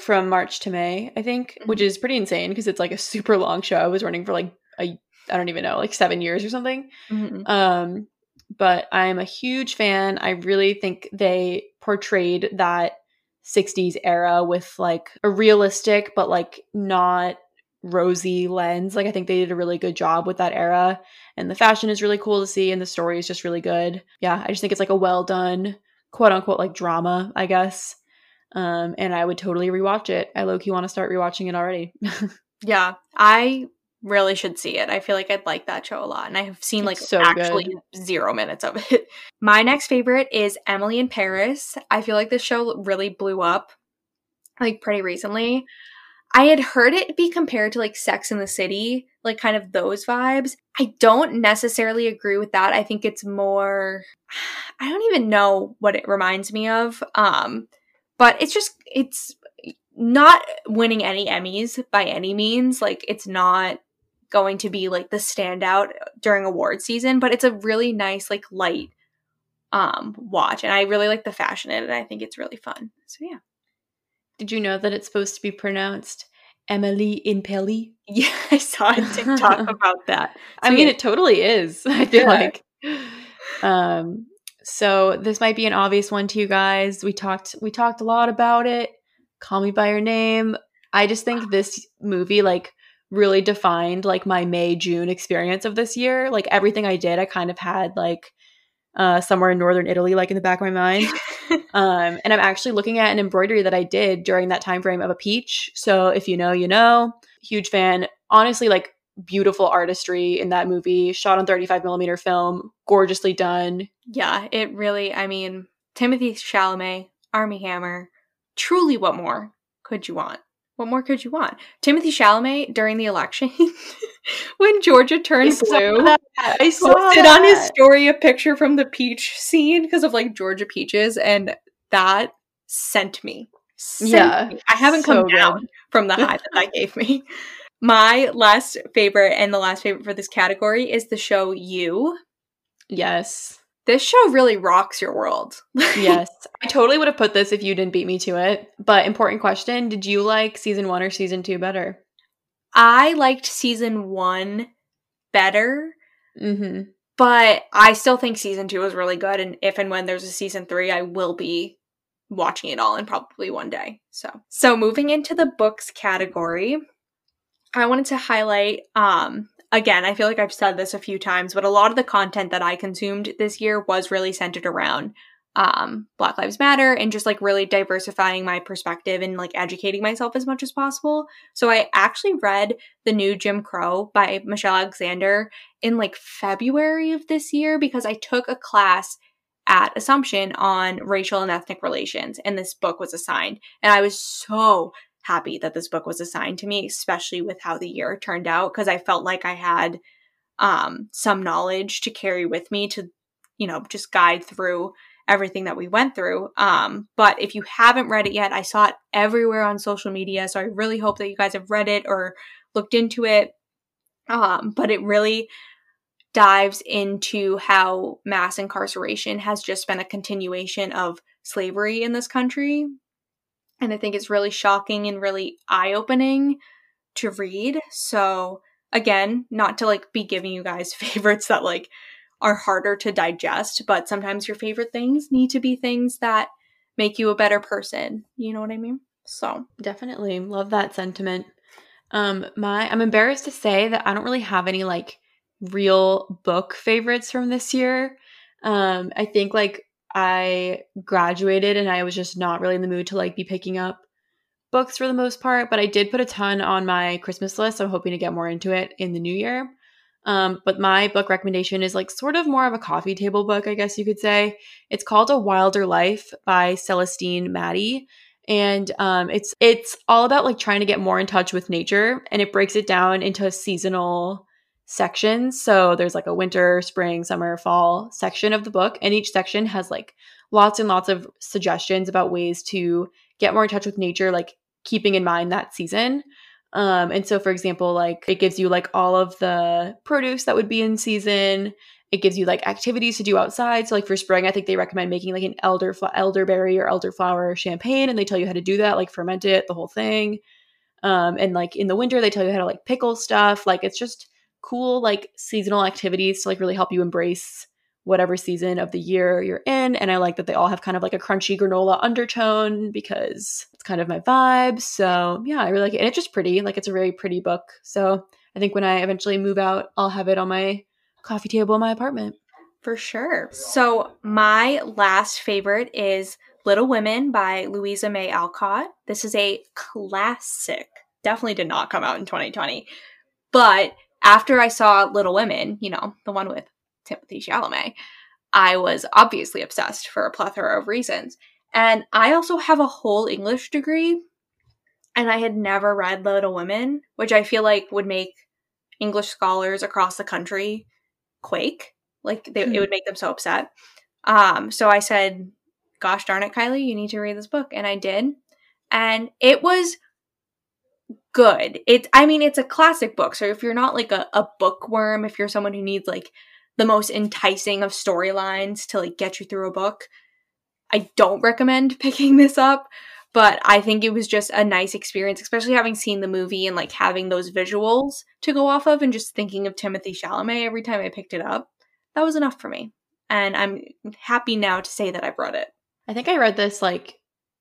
from March to May, I think, mm-hmm. which is pretty insane because it's like a super long show. I was running for like I don't even know, like 7 years or something. Mm-hmm. But I'm a huge fan. I really think they portrayed that 60s era with like a realistic but like not rosy lens. Like I think they did a really good job with that era, and the fashion is really cool to see and the story is just really good. Yeah, I just think it's like a well done quote unquote like drama, I guess. And I would totally rewatch it. I low-key want to start rewatching it already. Yeah, I really should see it. I feel like I'd like that show a lot. And I have seen like so actually good. 0 minutes of it. My next favorite is Emily in Paris. I feel like this show really blew up like pretty recently. I had heard it be compared to like Sex and the City, like kind of those vibes. I don't necessarily agree with that. I think it's more, I don't even know what it reminds me of. But it's not winning any Emmys by any means. Like it's not going to be like the standout during award season, but it's a really nice like light watch, and I really like the fashion in it, and I think it's really fun. So yeah. Did you know that it's supposed to be pronounced Emily in Pelly? Yeah, I saw a TikTok about that. I mean, it totally is, I feel like. So this might be an obvious one to you guys. We talked a lot about it. Call Me by Your Name. I just think this movie like really defined like my May-June experience of this year. Like everything I did, I kind of had like somewhere in northern Italy like in the back of my mind. And I'm actually looking at an embroidery that I did during that time frame of a peach. So if you know, you know. Huge fan. Honestly, like beautiful artistry in that movie. Shot on 35mm film. Gorgeously done. Yeah, it really, I mean, Timothée Chalamet, Armie Hammer. Truly, what more could you want? What more could you want? Timothée Chalamet during the election when Georgia turned blue. I posted on his story a picture from the peach scene because of like Georgia peaches, and that sent me. Sent me. I haven't come down from the high that gave me. My last favorite and the last favorite for this category is the show You. Yes. This show really rocks your world. Yes. I totally would have put this if you didn't beat me to it. But important question, did you like season 1 or season 2 better? I liked season 1 better. Mm-hmm. But I still think season 2 was really good, and if and when there's a season 3, I will be watching it all, and probably one day. So moving into the books category, I wanted to highlight, again, I feel like I've said this a few times, but a lot of the content that I consumed this year was really centered around Black Lives Matter and just like really diversifying my perspective and like educating myself as much as possible. So I actually read The New Jim Crow by Michelle Alexander in like February of this year because I took a class at Assumption on racial and ethnic relations, and this book was assigned. And I was so happy that this book was assigned to me, especially with how the year turned out, because I felt like I had some knowledge to carry with me to, you know, just guide through everything that we went through. But if you haven't read it yet, I saw it everywhere on social media, so I really hope that you guys have read it or looked into it. But it really dives into how mass incarceration has just been a continuation of slavery in this country. And I think it's really shocking and really eye-opening to read. So again, not to like be giving you guys favorites that like are harder to digest, but sometimes your favorite things need to be things that make you a better person. You know what I mean? So definitely love that sentiment. I'm embarrassed to say that I don't really have any like real book favorites from this year. I think like I graduated and I was just not really in the mood to like be picking up books for the most part, but I did put a ton on my Christmas list. So I'm hoping to get more into it in the new year. But my book recommendation is like sort of more of a coffee table book, I guess you could say. It's called A Wilder Life by Celestine Maddy. And it's all about like trying to get more in touch with nature, and it breaks it down into seasonal sections. So there's like a winter, spring, summer, fall section of the book, and each section has like lots and lots of suggestions about ways to get more in touch with nature, like keeping in mind that season. And so, for example, like it gives you like all of the produce that would be in season. It gives you like activities to do outside. So like for spring, I think they recommend making like an elderberry or elderflower champagne, and they tell you how to do that, like ferment it, the whole thing. And like in the winter, they tell you how to like pickle stuff. Like it's just cool, like seasonal activities to like really help you embrace whatever season of the year you're in. And I like that they all have kind of like a crunchy granola undertone because it's kind of my vibe. So yeah, I really like it. And it's just pretty, like it's a really pretty book. So I think when I eventually move out, I'll have it on my coffee table in my apartment. For sure. So my last favorite is Little Women by Louisa May Alcott. This is a classic. Definitely did not come out in 2020. But after I saw Little Women, you know, the one with Timothée Chalamet, I was obviously obsessed for a plethora of reasons. And I also have a whole English degree, and I had never read Little Women, which I feel like would make English scholars across the country quake. Like it would make them so upset. So I said, gosh darn it, Kylie, you need to read this book. And I did. And it was good. It's a classic book. So if you're not like a bookworm, if you're someone who needs like the most enticing of storylines to like get you through a book, I don't recommend picking this up, but I think it was just a nice experience, especially having seen the movie and like having those visuals to go off of and just thinking of Timothée Chalamet every time I picked it up. That was enough for me. And I'm happy now to say that I've read it. I think I read this like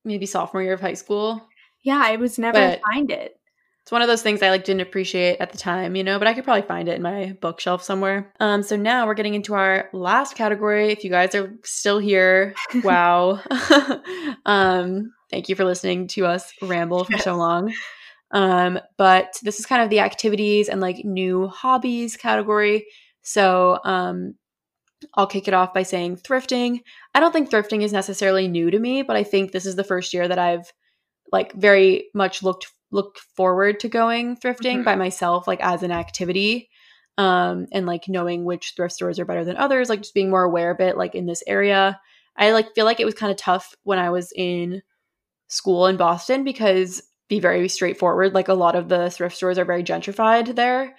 maybe sophomore year of high school. Yeah, I was never to find it. It's one of those things I like didn't appreciate at the time, you know, but I could probably find it in my bookshelf somewhere. So now we're getting into our last category. If you guys are still here, wow. Thank you for listening to us ramble for so long. But this is kind of the activities and like new hobbies category. So I'll kick it off by saying thrifting. I don't think thrifting is necessarily new to me, but I think this is the first year that I've like very much look forward to going thrifting by myself, like as an activity, and like knowing which thrift stores are better than others, like just being more aware of it, like in this area. I like feel like it was kind of tough when I was in school in Boston because, be very straightforward, like a lot of the thrift stores are very gentrified there.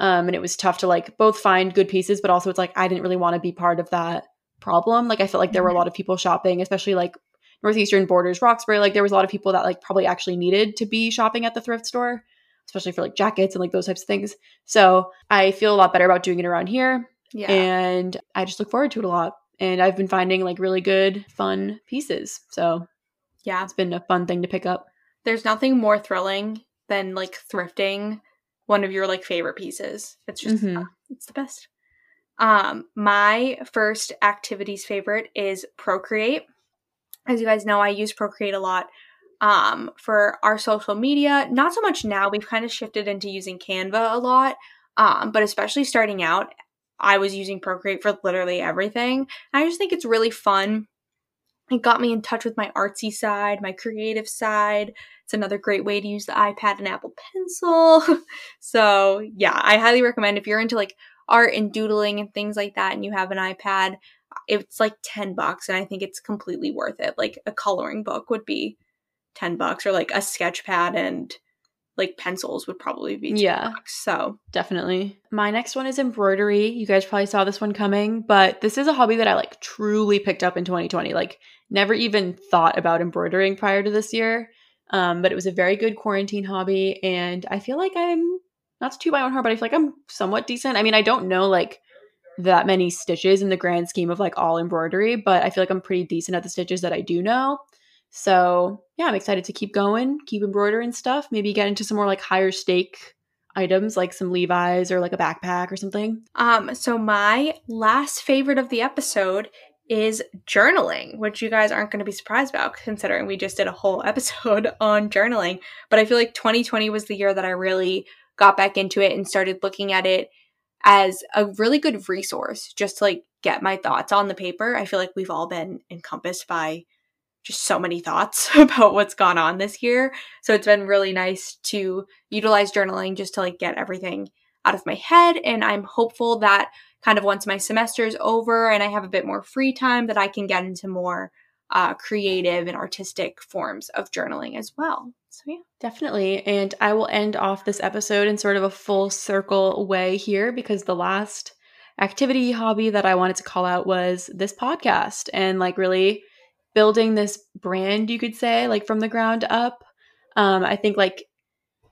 And it was tough to like both find good pieces, but also it's like, I didn't really want to be part of that problem. Like I felt like there were a lot of people shopping, especially like Northeastern Borders, Roxbury, like there was a lot of people that like probably actually needed to be shopping at the thrift store. especially for like jackets and like those types of things. So I feel a lot better about doing it around here. Yeah. And I just look forward to it a lot. And I've been finding like really good, fun pieces. So yeah, it's been a fun thing to pick up. There's nothing more thrilling than like thrifting one of your like favorite pieces. It's just, it's the best. My first activities favorite is Procreate. As you guys know, I use Procreate a lot for our social media. Not so much now. We've kind of shifted into using Canva a lot, but especially starting out, I was using Procreate for literally everything. And I just think it's really fun. It got me in touch with my artsy side, my creative side. It's another great way to use the iPad and Apple Pencil. So yeah, I highly recommend if you're into like art and doodling and things like that and you have an iPad, it's like $10 and I think it's completely worth it. Like a coloring book would be $10 or like a sketch pad and like pencils would probably be $10. Yeah, so definitely. My next one is embroidery. You guys probably saw this one coming, but this is a hobby that I like truly picked up in 2020. Like never even thought about embroidering prior to this year. But it was a very good quarantine hobby. And I feel like I'm not to toot my own horn, but I feel like I'm somewhat decent. I mean, I don't know like that many stitches in the grand scheme of like all embroidery, but I feel like I'm pretty decent at the stitches that I do know. So yeah, I'm excited to keep going, keep embroidering stuff, maybe get into some more like higher stake items like some Levi's or like a backpack or something. So my last favorite of the episode is journaling, which you guys aren't going to be surprised about considering we just did a whole episode on journaling. But I feel like 2020 was the year that I really got back into it and started looking at it as a really good resource just to like get my thoughts on the paper. I feel like we've all been encompassed by just so many thoughts about what's gone on this year. So it's been really nice to utilize journaling just to like get everything out of my head. And I'm hopeful that kind of once my semester is over and I have a bit more free time that I can get into more creative and artistic forms of journaling as well. So yeah, definitely. And I will end off this episode in sort of a full circle way here because the last activity hobby that I wanted to call out was this podcast and like really building this brand, you could say, like from the ground up. I think like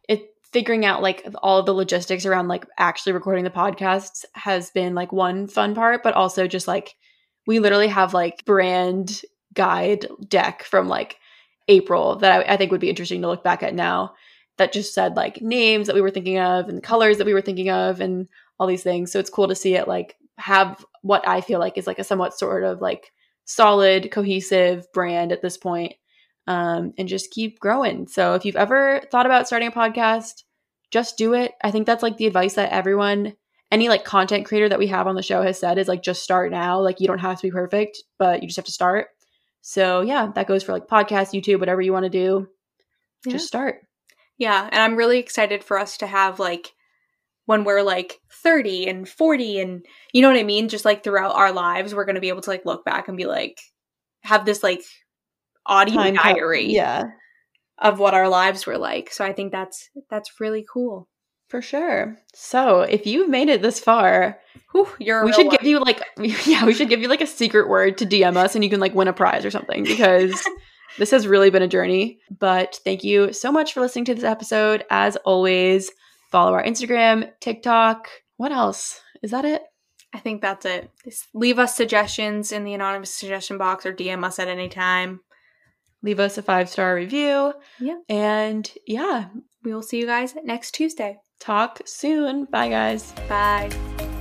it figuring out like all of the logistics around like actually recording the podcasts has been like one fun part, but also just like we literally have like brand guide deck from like April that I think would be interesting to look back at now that just said like names that we were thinking of and colors that we were thinking of and all these things. So it's cool to see it like have what I feel like is like a somewhat sort of like solid, cohesive brand at this point, and just keep growing. So if you've ever thought about starting a podcast, just do it. I think that's like the advice that everyone, any like content creator that we have on the show has said is like, just start now. Like you don't have to be perfect, but you just have to start. So yeah, that goes for like podcasts, YouTube, whatever you want to do, just start. Yeah. And I'm really excited for us to have like, when we're like 30 and 40 and you know what I mean? Just like throughout our lives, we're going to be able to like look back and be like, have this like audio diary of what our lives were like. So I think that's really cool. For sure. So if you've made it this far, we should give you like a secret word to DM us and you can like win a prize or something because this has really been a journey. But thank you so much for listening to this episode. As always, follow our Instagram, TikTok. What else? Is that it? I think that's it. Just leave us suggestions in the anonymous suggestion box or DM us at any time. Leave us a 5-star review. Yeah. And yeah, we will see you guys next Tuesday. Talk soon. Bye, guys. Bye.